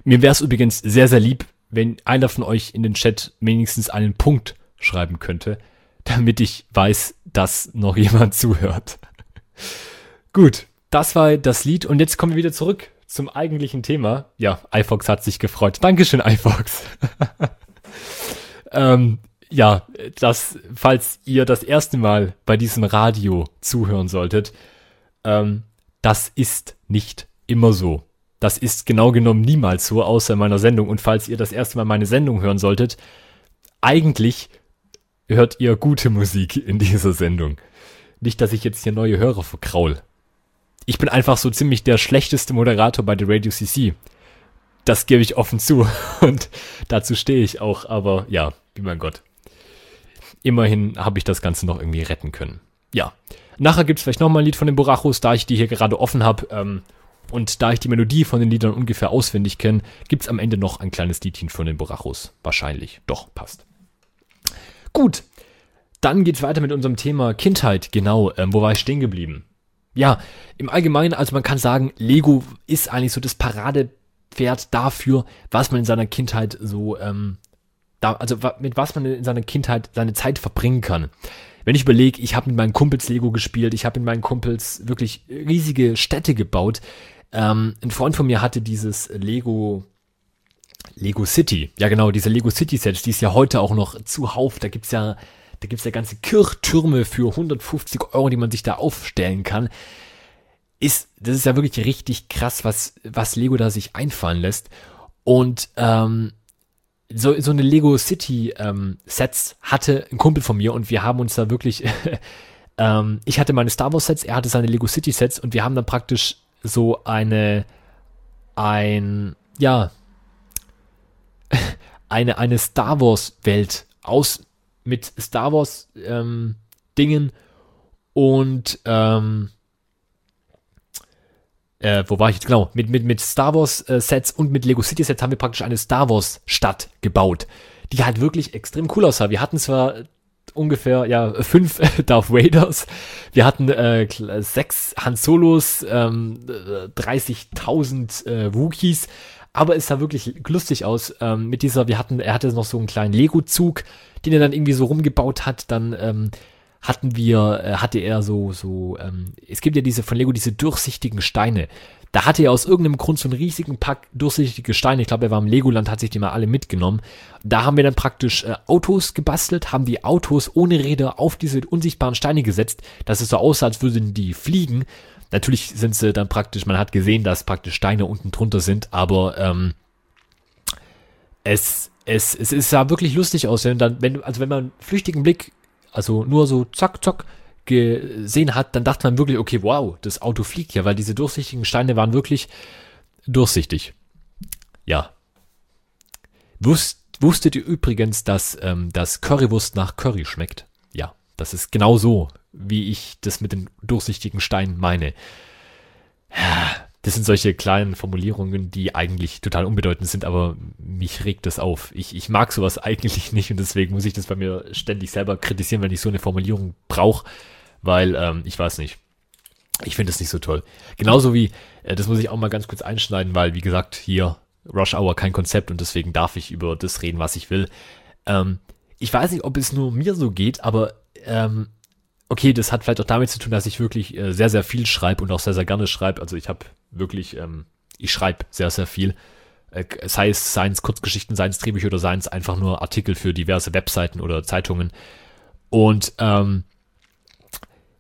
Mir wäre es übrigens sehr, sehr lieb, wenn einer von euch in den Chat wenigstens einen Punkt schreiben könnte, damit ich weiß, dass noch jemand zuhört. Gut, das war das Lied und jetzt kommen wir wieder zurück zum eigentlichen Thema. Ja, iFox hat sich gefreut. Dankeschön, iFox. ähm, ja, das, falls ihr das erste Mal bei diesem Radio zuhören solltet, ähm, das ist nicht immer so. Das ist genau genommen niemals so, außer in meiner Sendung. Und falls ihr das erste Mal meine Sendung hören solltet, eigentlich hört ihr gute Musik in dieser Sendung. Nicht, dass ich jetzt hier neue Hörer verkraul. Ich bin einfach so ziemlich der schlechteste Moderator bei The Radio C C. Das gebe ich offen zu. Und dazu stehe ich auch. Aber ja, wie mein Gott. Immerhin habe ich das Ganze noch irgendwie retten können. Ja, nachher gibt es vielleicht nochmal ein Lied von den Borrachos, da ich die hier gerade offen habe. Ähm... Und da ich die Melodie von den Liedern ungefähr auswendig kenne, gibt's am Ende noch ein kleines Liedchen von den Borrachos. Wahrscheinlich. Doch, passt. Gut, dann geht's weiter mit unserem Thema Kindheit. Genau, ähm, wo war ich stehen geblieben? Ja, im Allgemeinen, also man kann sagen, Lego ist eigentlich so das Paradepferd dafür, was man in seiner Kindheit so, ähm, da, also mit was man in seiner Kindheit seine Zeit verbringen kann. Wenn ich überlege, ich habe mit meinen Kumpels Lego gespielt, ich habe mit meinen Kumpels wirklich riesige Städte gebaut. Ähm, ein Freund von mir hatte dieses Lego Lego City. Ja genau, diese Lego City Sets, die ist ja heute auch noch zuhauf. Da gibt's ja, da gibt's ja ganze Kirchtürme für hundertfünfzig Euro, die man sich da aufstellen kann. Ist, das ist ja wirklich richtig krass, was, was Lego da sich einfallen lässt. Und, ähm, So, so eine Lego City ähm, Sets hatte ein Kumpel von mir und wir haben uns da wirklich, ähm, ich hatte meine Star Wars Sets, er hatte seine Lego City Sets und wir haben dann praktisch so eine, ein, ja, eine, eine Star Wars Welt aus, mit Star Wars ähm, Dingen und, ähm, Äh, wo war ich jetzt genau, mit, mit, mit Star Wars äh, Sets und mit Lego City Sets haben wir praktisch eine Star Wars Stadt gebaut, die halt wirklich extrem cool aussah. Wir hatten zwar ungefähr, ja, fünf Darth Vaders, wir hatten äh, sechs Han Solos, ähm, dreißigtausend äh, Wookiees, aber es sah wirklich lustig aus ähm, mit dieser, wir hatten, er hatte noch so einen kleinen Lego-Zug, den er dann irgendwie so rumgebaut hat, dann, ähm, hatten wir, hatte er so, so, ähm, es gibt ja diese von Lego, diese durchsichtigen Steine. Da hatte er aus irgendeinem Grund so einen riesigen Pack durchsichtige Steine. Ich glaube, er war im Legoland, hat sich die mal alle mitgenommen. Da haben wir dann praktisch äh, Autos gebastelt, haben die Autos ohne Räder auf diese unsichtbaren Steine gesetzt, dass es so aussah, als würden die fliegen. Natürlich sind sie dann praktisch, man hat gesehen, dass praktisch Steine unten drunter sind, aber ähm, es, es, es, es sah wirklich lustig aus. Wenn dann, wenn, also wenn man einen flüchtigen Blick also nur so zack, zack gesehen hat, dann dachte man wirklich, okay, wow, das Auto fliegt ja, weil diese durchsichtigen Steine waren wirklich durchsichtig. Ja. Wusst, wusstet ihr übrigens, dass ähm, das Currywurst nach Curry schmeckt? Ja, das ist genau so, wie ich das mit den durchsichtigen Steinen meine. Das sind solche kleinen Formulierungen, die eigentlich total unbedeutend sind, aber mich regt das auf. Ich, ich mag sowas eigentlich nicht und deswegen muss ich das bei mir ständig selber kritisieren, wenn ich so eine Formulierung brauche, weil ähm, ich weiß nicht. Ich finde das nicht so toll. Genauso wie, äh, das muss ich auch mal ganz kurz einschneiden, weil wie gesagt, hier Rush Hour kein Konzept und deswegen darf ich über das reden, was ich will. Ähm, ich weiß nicht, ob es nur mir so geht, aber ähm, okay, das hat vielleicht auch damit zu tun, dass ich wirklich äh, sehr, sehr viel schreibe und auch sehr, sehr gerne schreibe. Also ich habe wirklich, ähm, ich schreibe sehr, sehr viel. Äh, sei es, seien es Kurzgeschichten, seien es Drehbücher oder seien es einfach nur Artikel für diverse Webseiten oder Zeitungen. Und ähm,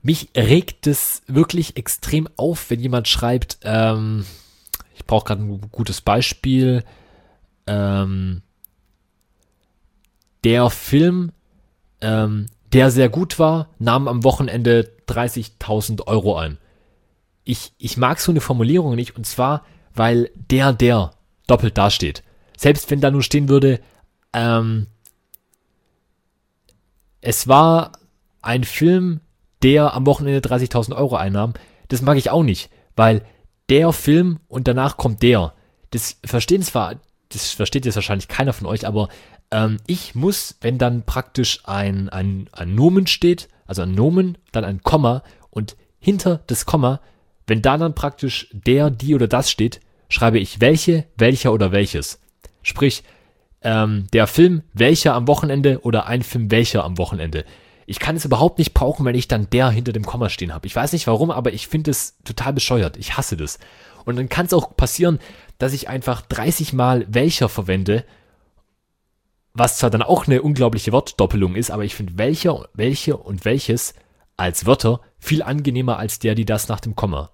mich regt es wirklich extrem auf, wenn jemand schreibt, ähm, ich brauche gerade ein gutes Beispiel, ähm, der Film, ähm, der sehr gut war, nahm am Wochenende dreißigtausend Euro ein. Ich, ich mag so eine Formulierung nicht, und zwar, weil der, der doppelt dasteht. Selbst wenn da nur stehen würde, ähm, es war ein Film, der am Wochenende dreißigtausend Euro einnahm. Das mag ich auch nicht, weil der Film und danach kommt der. Das verstehen zwar, das versteht jetzt wahrscheinlich keiner von euch, aber ähm, ich muss, wenn dann praktisch ein, ein, ein Nomen steht, also ein Nomen, dann ein Komma und hinter das Komma, wenn da dann praktisch der, die oder das steht, schreibe ich welche, welcher oder welches. Sprich, ähm, der Film welcher am Wochenende oder ein Film welcher am Wochenende. Ich kann es überhaupt nicht brauchen, wenn ich dann der hinter dem Komma stehen habe. Ich weiß nicht warum, aber ich finde es total bescheuert. Ich hasse das. Und dann kann es auch passieren, dass ich einfach dreißig Mal welcher verwende, was zwar dann auch eine unglaubliche Wortdoppelung ist, aber ich finde welcher, welche und welches als Wörter viel angenehmer als der, die das nach dem Komma.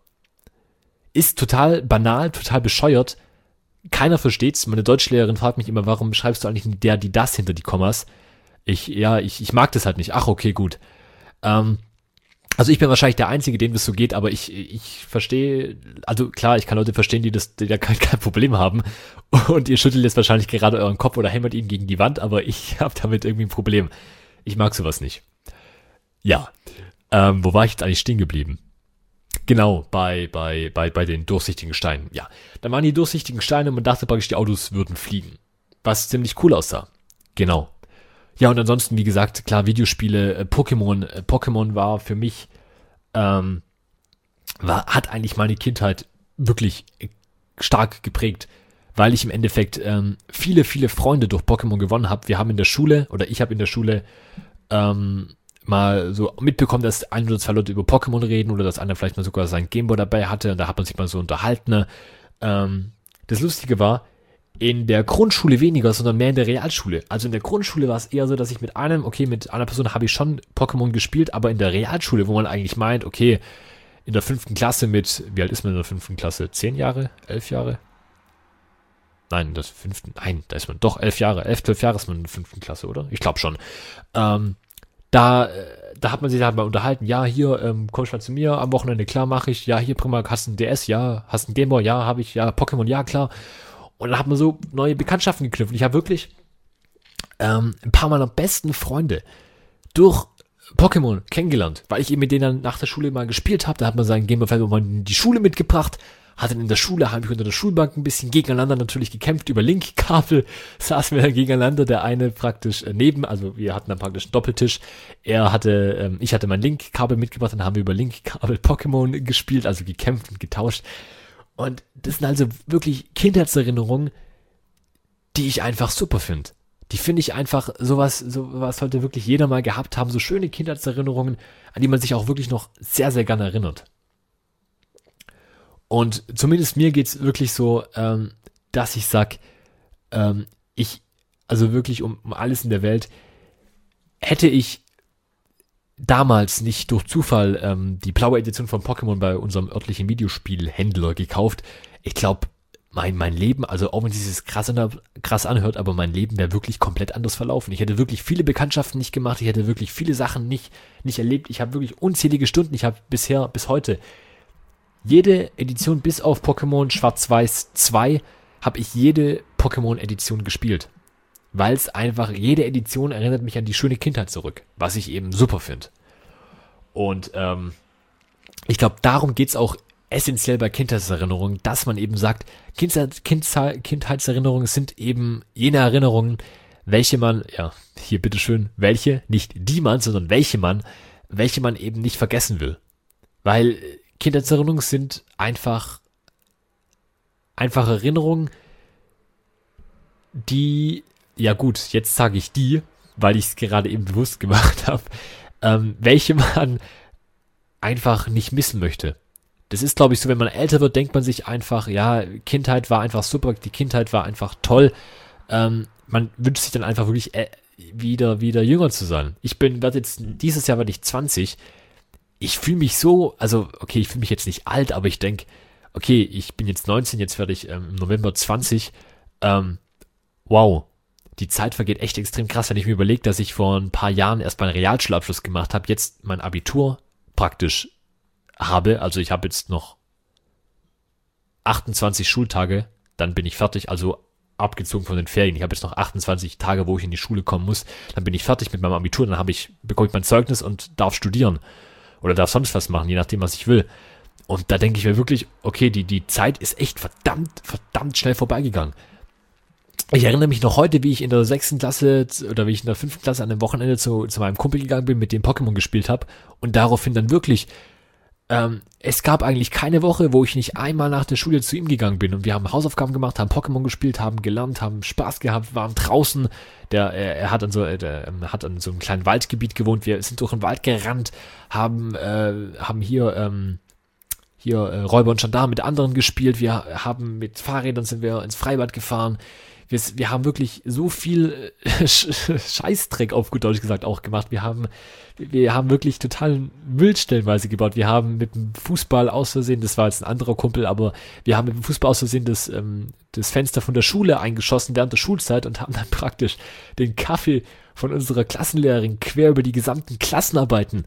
Ist total banal, total bescheuert. Keiner versteht's. Meine Deutschlehrerin fragt mich immer, warum schreibst du eigentlich der, die das hinter die Kommas? Ich, ja, ich, ich mag das halt nicht. Ach, okay, gut. Ähm, also ich bin wahrscheinlich der Einzige, dem das so geht, aber ich, ich verstehe, also klar, ich kann Leute verstehen, die das, die da kein, kein Problem haben und ihr schüttelt jetzt wahrscheinlich gerade euren Kopf oder hämmert ihn gegen die Wand, aber ich habe damit irgendwie ein Problem. Ich mag sowas nicht. Ja, ähm, wo war ich jetzt eigentlich stehen geblieben? Genau, bei, bei, bei, bei den durchsichtigen Steinen, ja. Dann waren die durchsichtigen Steine und man dachte praktisch, die Autos würden fliegen, was ziemlich cool aussah. Genau. Ja, und ansonsten, wie gesagt, klar, Videospiele, äh, Pokémon. Äh, Pokémon war für mich, ähm, war, hat eigentlich meine Kindheit wirklich äh, stark geprägt, weil ich im Endeffekt ähm, viele, viele Freunde durch Pokémon gewonnen habe. Wir haben in der Schule, oder ich habe in der Schule ähm, mal so mitbekommen, dass ein oder zwei Leute über Pokémon reden oder dass einer vielleicht mal sogar seinen Gameboy dabei hatte und da hat man sich mal so unterhalten. Ähm, das Lustige war, in der Grundschule weniger, sondern mehr in der Realschule. Also in der Grundschule war es eher so, dass ich mit einem, okay, mit einer Person habe ich schon Pokémon gespielt, aber in der Realschule, wo man eigentlich meint, okay, in der fünften Klasse mit, wie alt ist man in der fünften Klasse? Zehn Jahre? Elf Jahre? Nein, in der fünften, nein, da ist man doch elf Jahre, elf, zwölf Jahre ist man in der fünften Klasse, oder? Ich glaube schon. Ähm, da, da hat man sich halt mal unterhalten, ja, hier, ähm, komm schon zu mir, am Wochenende, klar, mache ich, ja, hier, prima, hast du einen D S, ja, hast du einen Gameboy, ja, habe ich, ja, Pokémon, ja, klar. Und dann hat man so neue Bekanntschaften geknüpft. Ich habe wirklich ähm, ein paar meiner besten Freunde durch Pokémon kennengelernt, weil ich eben mit denen dann nach der Schule mal gespielt habe. Da hat man seinen Gameboy mal in die Schule mitgebracht, hat dann in der Schule, habe ich unter der Schulbank ein bisschen gegeneinander natürlich gekämpft. Über Link-Kabel saßen wir dann gegeneinander. Der eine praktisch neben, also wir hatten dann praktisch einen Doppeltisch. Er hatte, ähm, ich hatte mein Link-Kabel mitgebracht, dann haben wir über Link-Kabel Pokémon gespielt, also gekämpft und getauscht. Und das sind also wirklich Kindheitserinnerungen, die ich einfach super finde. Die finde ich einfach, sowas, sowas sollte wirklich jeder mal gehabt haben. So schöne Kindheitserinnerungen, an die man sich auch wirklich noch sehr, sehr gerne erinnert. Und zumindest mir geht's wirklich so, ähm, dass ich sag, ähm, ich, also wirklich um, um alles in der Welt, hätte ich damals nicht durch Zufall ähm, die blaue Edition von Pokémon bei unserem örtlichen Videospielhändler gekauft. Ich glaube, mein, mein Leben, also auch wenn sich das krass, krass anhört, aber mein Leben wäre wirklich komplett anders verlaufen. Ich hätte wirklich viele Bekanntschaften nicht gemacht, ich hätte wirklich viele Sachen nicht, nicht erlebt. Ich habe wirklich unzählige Stunden, ich habe bisher, bis heute, jede Edition bis auf Pokémon Schwarz-Weiß zwei, habe ich jede Pokémon-Edition gespielt. Weil es einfach, jede Edition erinnert mich an die schöne Kindheit zurück, was ich eben super finde. Und ähm, ich glaube, darum geht es auch essentiell bei Kindheitserinnerungen, dass man eben sagt, Kindheit, Kindheit, Kindheitserinnerungen sind eben jene Erinnerungen, welche man, ja, hier bitteschön, welche, nicht die man, sondern welche man, welche man eben nicht vergessen will. Weil Kindheitserinnerungen sind einfach, einfach Erinnerungen, die... Ja gut, jetzt sage ich die, weil ich es gerade eben bewusst gemacht habe, ähm, welche man einfach nicht missen möchte. Das ist, glaube ich, so, wenn man älter wird, denkt man sich einfach, ja, Kindheit war einfach super, die Kindheit war einfach toll. Ähm, man wünscht sich dann einfach wirklich äh, wieder, wieder jünger zu sein. Ich bin, werde jetzt, dieses Jahr werde ich zwanzig. Ich fühle mich so, also okay, ich fühle mich jetzt nicht alt, aber ich denke, okay, ich bin jetzt neunzehn, jetzt werde ich ähm, im November zwanzig. Ähm, wow. Die Zeit vergeht echt extrem krass, wenn ich mir überlege, dass ich vor ein paar Jahren erst meinen Realschulabschluss gemacht habe, jetzt mein Abitur praktisch habe. Also ich habe jetzt noch achtundzwanzig Schultage, dann bin ich fertig. Also abgezogen von den Ferien. Ich habe jetzt noch achtundzwanzig Tage, wo ich in die Schule kommen muss. Dann bin ich fertig mit meinem Abitur, dann habe ich, bekomme ich mein Zeugnis und darf studieren. Oder darf sonst was machen, je nachdem, was ich will. Und da denke ich mir wirklich, okay, die, die Zeit ist echt verdammt, verdammt schnell vorbeigegangen. Ich erinnere mich noch heute, wie ich in der sechsten Klasse oder wie ich in der fünften Klasse an einem Wochenende zu, zu meinem Kumpel gegangen bin, mit dem Pokémon gespielt habe. Und daraufhin dann wirklich, ähm, es gab eigentlich keine Woche, wo ich nicht einmal nach der Schule zu ihm gegangen bin. Und wir haben Hausaufgaben gemacht, haben Pokémon gespielt, haben gelernt, haben Spaß gehabt, waren draußen. Der, er, er hat an so, der, hat an so einem kleinen Waldgebiet gewohnt. Wir sind durch den Wald gerannt, haben, äh, haben hier, ähm, hier äh, Räuber und Gendarmen mit anderen gespielt. Wir haben mit Fahrrädern sind wir ins Freibad gefahren. Wir, wir haben wirklich so viel Scheißdreck auf gut Deutsch gesagt auch gemacht. Wir haben, wir haben wirklich totalen Müll stellenweise gebaut. Wir haben mit dem Fußball aus Versehen, das war jetzt ein anderer Kumpel, aber wir haben mit dem Fußball aus Versehen das, ähm, das Fenster von der Schule eingeschossen während der Schulzeit und haben dann praktisch den Kaffee von unserer Klassenlehrerin quer über die gesamten Klassenarbeiten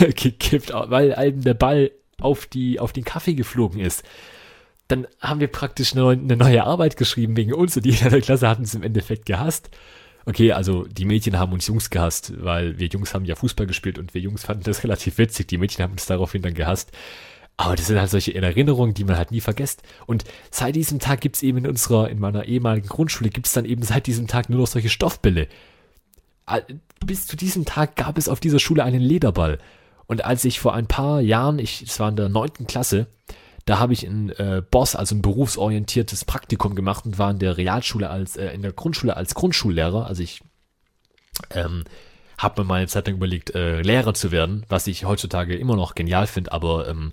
gekippt, weil einem der Ball auf die, auf den Kaffee geflogen ist. Dann haben wir praktisch eine neue, eine neue Arbeit geschrieben wegen uns und die in der Klasse hatten es im Endeffekt gehasst. Okay, also die Mädchen haben uns Jungs gehasst, weil wir Jungs haben ja Fußball gespielt und wir Jungs fanden das relativ witzig. Die Mädchen haben uns daraufhin dann gehasst. Aber das sind halt solche Erinnerungen, die man halt nie vergisst. Und seit diesem Tag gibt's eben in unserer, in meiner ehemaligen Grundschule, gibt's dann eben seit diesem Tag nur noch solche Stoffbälle. Bis zu diesem Tag gab es auf dieser Schule einen Lederball. Und als ich vor ein paar Jahren, ich, es war in der neunten Klasse, da habe ich einen äh, Boss, also ein berufsorientiertes Praktikum gemacht und war in der Realschule als, äh, in der Grundschule als Grundschullehrer. Also ich ähm, habe mir mal eine Zeit lang überlegt, äh, Lehrer zu werden, was ich heutzutage immer noch genial finde, aber ähm,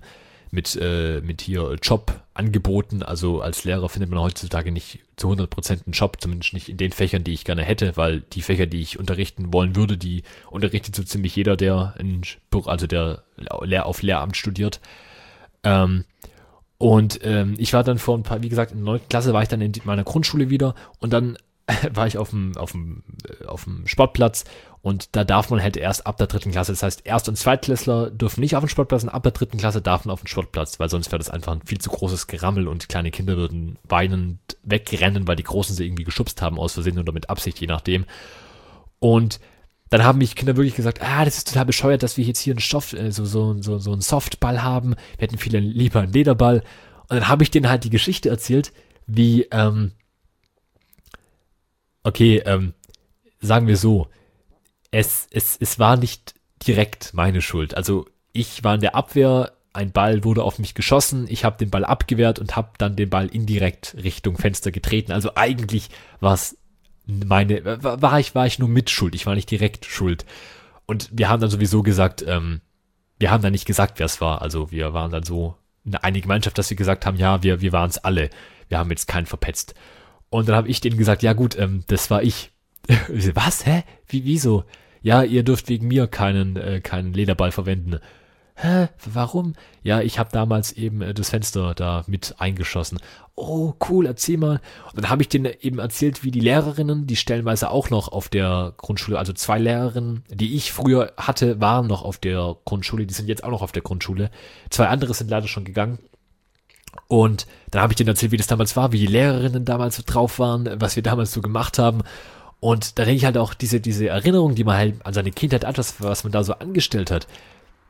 mit, äh, mit hier Jobangeboten, also als Lehrer findet man heutzutage nicht zu hundert Prozent einen Job, zumindest nicht in den Fächern, die ich gerne hätte, weil die Fächer, die ich unterrichten wollen würde, die unterrichtet so ziemlich jeder, der, in, also der auf Lehramt studiert. Ähm, Und ähm, ich war dann vor ein paar, wie gesagt, in der neunten Klasse war ich dann in meiner Grundschule wieder und dann war ich auf dem, auf dem, auf dem Sportplatz und da darf man halt erst ab der dritten Klasse, das heißt Erst- und Zweitklässler dürfen nicht auf den Sportplatz und ab der dritten Klasse darf man auf den Sportplatz, weil sonst wäre das einfach ein viel zu großes Gerammel und kleine Kinder würden weinend wegrennen, weil die Großen sie irgendwie geschubst haben aus Versehen oder mit Absicht, je nachdem. Und dann haben mich Kinder wirklich gesagt, ah, das ist total bescheuert, dass wir jetzt hier einen Stoff, äh, so, so, so, so einen Softball haben. Wir hätten viel lieber einen Lederball. Und dann habe ich denen halt die Geschichte erzählt, wie, ähm, okay, ähm, sagen wir so, es, es, es war nicht direkt meine Schuld. Also ich war in der Abwehr, ein Ball wurde auf mich geschossen, ich habe den Ball abgewehrt und habe dann den Ball indirekt Richtung Fenster getreten. Also eigentlich war es meine, war ich, war ich nur mit schuld, ich war nicht direkt schuld. Und wir haben dann sowieso gesagt, ähm, wir haben dann nicht gesagt, wer es war. Also wir waren dann so eine einige Mannschaft, dass wir gesagt haben, ja, wir, wir waren es alle. Wir haben jetzt keinen verpetzt. Und dann habe ich denen gesagt, ja gut, ähm, das war ich. Was, hä? Wie, wieso? Ja, ihr dürft wegen mir keinen, äh, keinen Lederball verwenden. Hä, warum? Ja, ich habe damals eben äh, das Fenster da mit eingeschossen. Oh, cool, erzähl mal. Und dann habe ich denen eben erzählt, wie die Lehrerinnen, die stellenweise auch noch auf der Grundschule, also zwei Lehrerinnen, die ich früher hatte, waren noch auf der Grundschule, die sind jetzt auch noch auf der Grundschule. Zwei andere sind leider schon gegangen. Und dann habe ich denen erzählt, wie das damals war, wie die Lehrerinnen damals so drauf waren, was wir damals so gemacht haben. Und da denke ich halt auch, diese, diese Erinnerung, die man halt an seine Kindheit hat, was, was man da so angestellt hat,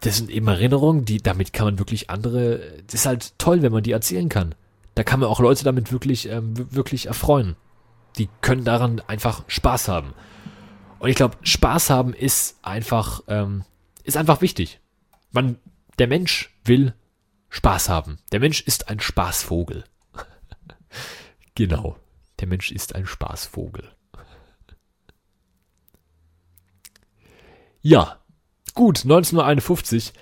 das sind eben Erinnerungen, die, damit kann man wirklich andere, das ist halt toll, wenn man die erzählen kann. Da kann man auch Leute damit wirklich, ähm, wirklich erfreuen. Die können daran einfach Spaß haben. Und ich glaube, Spaß haben ist einfach, ähm, ist einfach wichtig. Man, der Mensch will Spaß haben. Der Mensch ist ein Spaßvogel. Genau. Der Mensch ist ein Spaßvogel. Ja. Gut, neunzehn Uhr einundfünfzig.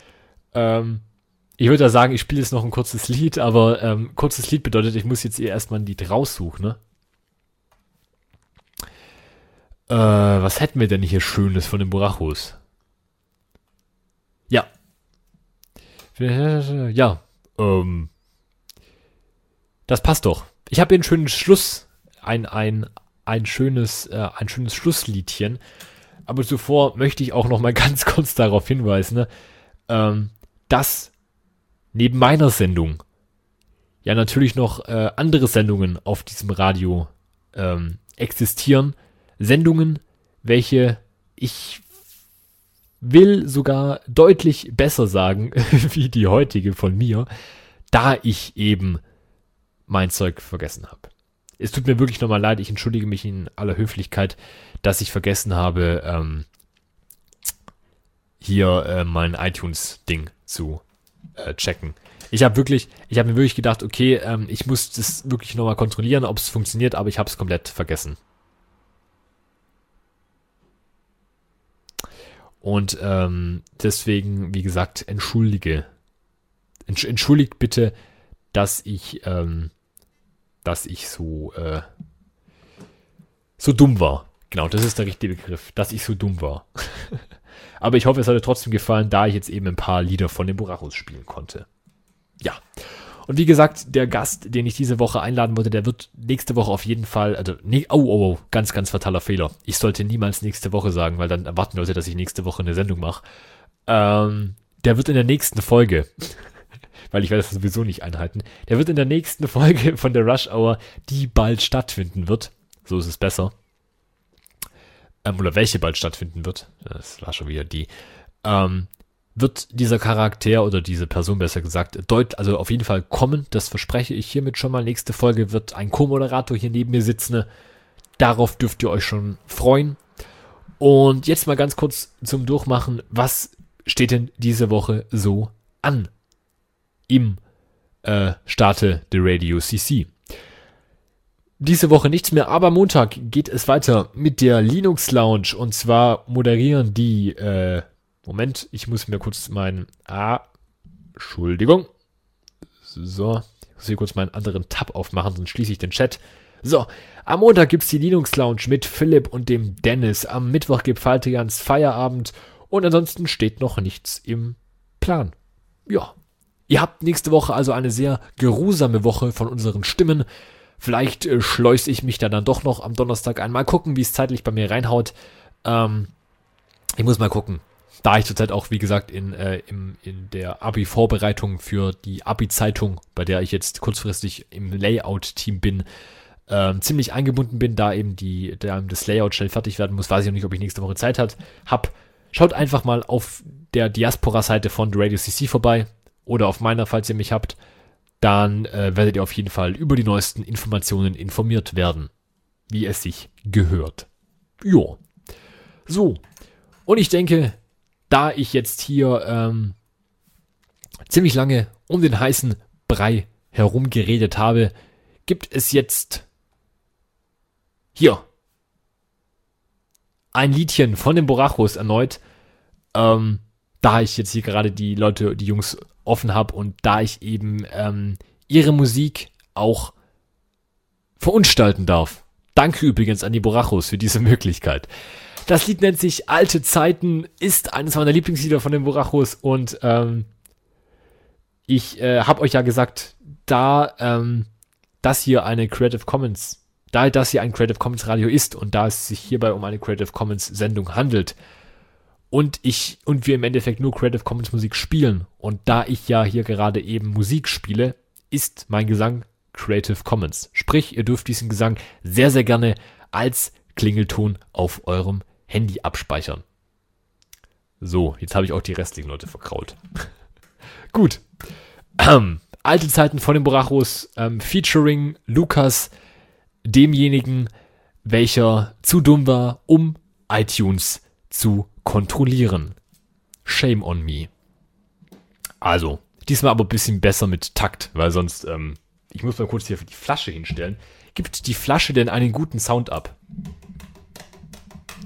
Ähm, ich würde ja sagen, ich spiele jetzt noch ein kurzes Lied, aber ähm, kurzes Lied bedeutet, ich muss jetzt eher erstmal ein Lied raussuchen, ne? Äh, was hätten wir denn hier Schönes von den Borrachos? Ja. Ja. Ähm, das passt doch. Ich habe hier einen schönen Schluss, ein, ein, ein schönes, äh, ein schönes Schlussliedchen. Aber zuvor möchte ich auch noch mal ganz kurz darauf hinweisen, ne, ähm, dass neben meiner Sendung ja natürlich noch äh, andere Sendungen auf diesem Radio ähm, existieren Sendungen, welche ich will sogar deutlich besser sagen, wie die heutige von mir, da ich eben mein Zeug vergessen habe. Es tut mir wirklich nochmal leid, ich entschuldige mich in aller Höflichkeit, dass ich vergessen habe, ähm, hier äh, mein iTunes-Ding zu äh, checken. Ich habe wirklich, ich habe mir wirklich gedacht, okay, ähm, ich muss das wirklich nochmal kontrollieren, ob es funktioniert, aber ich habe es komplett vergessen. Und ähm, deswegen, wie gesagt, entschuldige. Entsch- entschuldigt bitte, dass ich, ähm, dass ich so, äh, so dumm war. Genau, das ist der richtige Begriff, dass ich so dumm war. Aber ich hoffe, es hat euch trotzdem gefallen, da ich jetzt eben ein paar Lieder von den Borrachos spielen konnte. Ja. Und wie gesagt, der Gast, den ich diese Woche einladen wollte, der wird nächste Woche auf jeden Fall, also, ne, oh, oh, oh, ganz, ganz fataler Fehler. Ich sollte niemals nächste Woche sagen, weil dann erwarten Leute, dass ich nächste Woche eine Sendung mache. Ähm, der wird in der nächsten Folge, weil ich werde das sowieso nicht einhalten, der wird in der nächsten Folge von der Rush Hour, die bald stattfinden wird, so ist es besser, ähm, oder welche bald stattfinden wird, das war schon wieder die, ähm, wird dieser Charakter oder diese Person besser gesagt deut, also auf jeden Fall kommen, das verspreche ich hiermit schon mal. Nächste Folge wird ein Co-Moderator hier neben mir sitzen. Darauf dürft ihr euch schon freuen. Und jetzt mal ganz kurz zum Durchmachen. Was steht denn diese Woche so an? Im äh, Starte The Radio C C. Diese Woche nichts mehr, aber Montag geht es weiter mit der Linux Lounge. Und zwar moderieren die äh, Moment, ich muss mir kurz meinen... Ah, Entschuldigung. So, ich muss hier kurz meinen anderen Tab aufmachen, sonst schließe ich den Chat. So, am Montag gibt's die Linux Lounge mit Philipp und dem Dennis. Am Mittwoch gibt Faltigans Feierabend. Und ansonsten steht noch nichts im Plan. Ja, ihr habt nächste Woche also eine sehr geruhsame Woche von unseren Stimmen. Vielleicht äh, schleuse ich mich da dann doch noch am Donnerstag ein. Mal gucken, wie es zeitlich bei mir reinhaut. Ähm, ich muss mal gucken. Da ich zurzeit auch, wie gesagt, in, äh, im, in der Abi-Vorbereitung für die Abi-Zeitung, bei der ich jetzt kurzfristig im Layout-Team bin, ähm, ziemlich eingebunden bin, da eben die, da das Layout schnell fertig werden muss, weiß ich noch nicht, ob ich nächste Woche Zeit hat, hab. Schaut einfach mal auf der Diaspora-Seite von The Radio C C vorbei oder auf meiner, falls ihr mich habt. Dann äh, werdet ihr auf jeden Fall über die neuesten Informationen informiert werden, wie es sich gehört. Jo. So. Und ich denke... Da ich jetzt hier ähm, ziemlich lange um den heißen Brei herumgeredet habe, gibt es jetzt hier ein Liedchen von den Borrachos erneut. Ähm, da ich jetzt hier gerade die Leute, die Jungs offen habe und da ich eben ähm, ihre Musik auch verunstalten darf. Danke übrigens an die Borrachos für diese Möglichkeit. Das Lied nennt sich Alte Zeiten, ist eines meiner Lieblingslieder von den Borrachos und ähm, ich äh, habe euch ja gesagt, da ähm, das hier eine Creative Commons, da das hier ein Creative Commons Radio ist und da es sich hierbei um eine Creative Commons Sendung handelt und ich und wir im Endeffekt nur Creative Commons Musik spielen und da ich ja hier gerade eben Musik spiele, ist mein Gesang Creative Commons. Sprich, ihr dürft diesen Gesang sehr, sehr gerne als Klingelton auf eurem Handy abspeichern. So, jetzt habe ich auch die restlichen Leute verkraut. Gut. Ähm, alte Zeiten von den Borrachos ähm, featuring Lukas, demjenigen, welcher zu dumm war, um iTunes zu kontrollieren. Shame on me. Also, diesmal aber ein bisschen besser mit Takt, weil sonst, ähm, ich muss mal kurz hier die Flasche hinstellen. Gibt die Flasche denn einen guten Sound ab?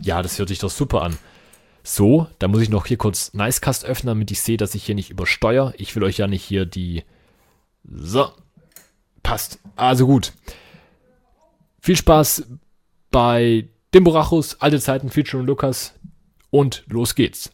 Ja, das hört sich doch super an. So, da muss ich noch hier kurz Nicecast öffnen, damit ich sehe, dass ich hier nicht übersteuere. Ich will euch ja nicht hier die... So, passt. Also gut. Viel Spaß bei den Borrachos, Alte Zeiten, featuring Lukas. Und los geht's.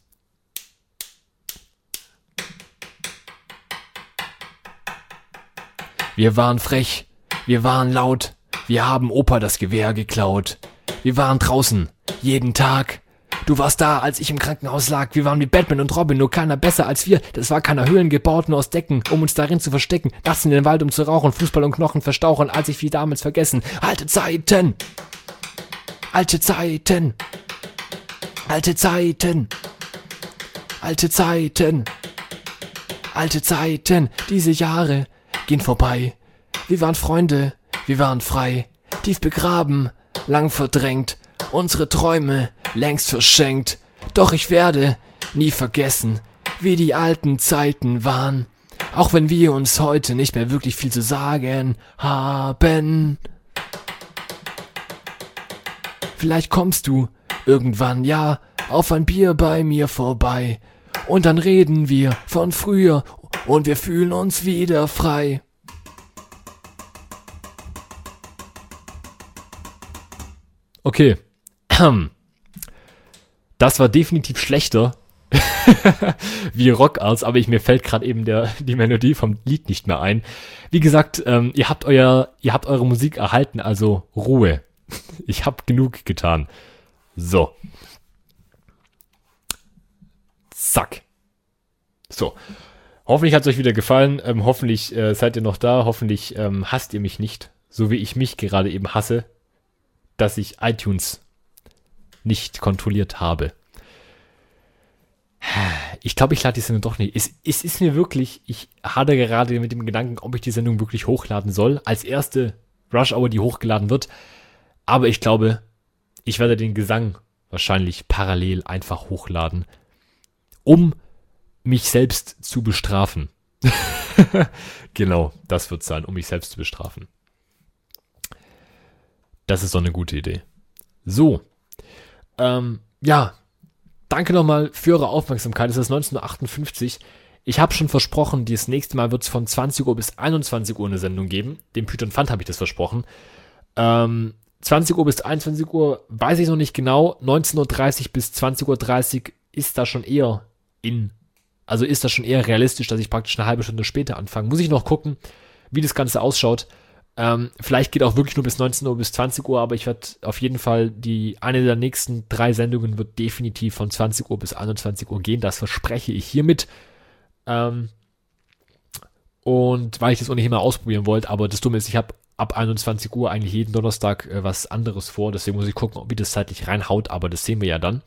Wir waren frech, wir waren laut, wir haben Opa das Gewehr geklaut. Wir waren draußen, jeden Tag, Du warst da, als ich im Krankenhaus lag. Wir waren wie Batman und Robin, nur keiner besser als wir. Das war keiner Höhlen gebaut, nur aus Decken, um uns darin zu verstecken. Nachts in den Wald, um zu rauchen, Fußball und Knochen verstauchen, als ich viel damals vergessen. Alte Zeiten! Alte Zeiten! Alte Zeiten! Alte Zeiten! Alte Zeiten! Diese Jahre gehen vorbei. Wir waren Freunde, wir waren frei. Tief begraben, lang verdrängt. Unsere Träume längst verschenkt. Doch ich werde nie vergessen, wie die alten Zeiten waren. Auch wenn wir uns heute nicht mehr wirklich viel zu sagen haben. Vielleicht kommst du irgendwann, ja, auf ein Bier bei mir vorbei. Und dann reden wir von früher und wir fühlen uns wieder frei. Okay. Das war definitiv schlechter wie Rockarts, aber ich, mir fällt gerade eben der, die Melodie vom Lied nicht mehr ein. Wie gesagt, ähm, ihr habt euer, ihr habt eure Musik erhalten, also Ruhe. Ich habe genug getan. So. Zack. So. Hoffentlich hat es euch wieder gefallen. Ähm, hoffentlich äh, seid ihr noch da. Hoffentlich ähm, hasst ihr mich nicht, so wie ich mich gerade eben hasse, dass ich iTunes nicht kontrolliert habe. Ich glaube, ich lade die Sendung doch nicht. Es, es ist mir wirklich, ich hadere gerade mit dem Gedanken, ob ich die Sendung wirklich hochladen soll. Als erste Rush Hour, die hochgeladen wird. Aber ich glaube, ich werde den Gesang wahrscheinlich parallel einfach hochladen, um mich selbst zu bestrafen. Genau, das wird es sein, um mich selbst zu bestrafen. Das ist doch eine gute Idee. So. Ähm, ja, danke nochmal für eure Aufmerksamkeit. Es ist neunzehn Uhr achtundfünfzig. Ich habe schon versprochen, das nächste Mal wird es von zwanzig Uhr bis einundzwanzig Uhr eine Sendung geben. Dem Python Fund habe ich das versprochen. Ähm, zwanzig Uhr bis einundzwanzig Uhr weiß ich noch nicht genau. neunzehn Uhr dreißig bis zwanzig Uhr dreißig ist da schon eher in, also ist das schon eher realistisch, dass ich praktisch eine halbe Stunde später anfange. Muss ich noch gucken, wie das Ganze ausschaut. Ähm, vielleicht geht auch wirklich nur bis neunzehn Uhr, bis zwanzig Uhr, aber ich werde auf jeden Fall, die eine der nächsten drei Sendungen wird definitiv von zwanzig Uhr bis einundzwanzig Uhr gehen, das verspreche ich hiermit. Ähm, und weil ich das ohnehin mal ausprobieren wollte, aber das Dumme ist, ich habe ab einundzwanzig Uhr eigentlich jeden Donnerstag äh, was anderes vor, deswegen muss ich gucken, ob ich das zeitlich reinhaut, aber das sehen wir ja dann.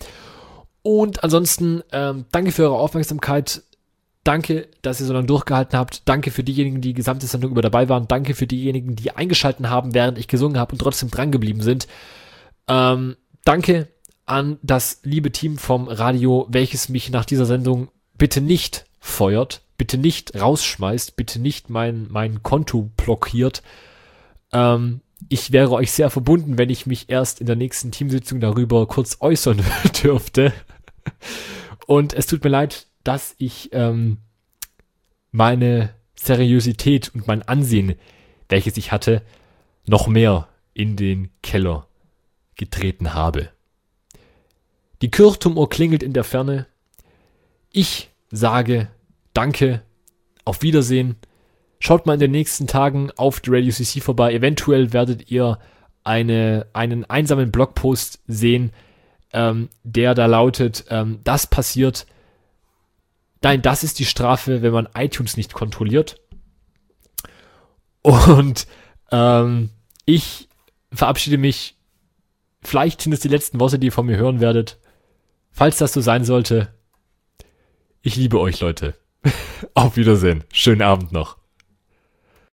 Und ansonsten, ähm, danke für eure Aufmerksamkeit. Danke, dass ihr so lange durchgehalten habt. Danke für diejenigen, die die gesamte Sendung über dabei waren. Danke für diejenigen, die eingeschalten haben, während ich gesungen habe und trotzdem dran geblieben sind. Ähm, danke an das liebe Team vom Radio, welches mich nach dieser Sendung bitte nicht feuert, bitte nicht rausschmeißt, bitte nicht mein, mein Konto blockiert. Ähm, ich wäre euch sehr verbunden, wenn ich mich erst in der nächsten Teamsitzung darüber kurz äußern dürfte. Und es tut mir leid, dass ich ähm, meine Seriosität und mein Ansehen, welches ich hatte, noch mehr in den Keller getreten habe. Die Kirchturmuhr klingelt in der Ferne. Ich sage danke, auf Wiedersehen. Schaut mal in den nächsten Tagen auf The Radio C C vorbei. Eventuell werdet ihr eine, einen einsamen Blogpost sehen, ähm, der da lautet, ähm, das passiert. Nein, das ist die Strafe, wenn man iTunes nicht kontrolliert. Und ähm, ich verabschiede mich. Vielleicht sind es die letzten Worte, die ihr von mir hören werdet. Falls das so sein sollte. Ich liebe euch, Leute. Auf Wiedersehen. Schönen Abend noch.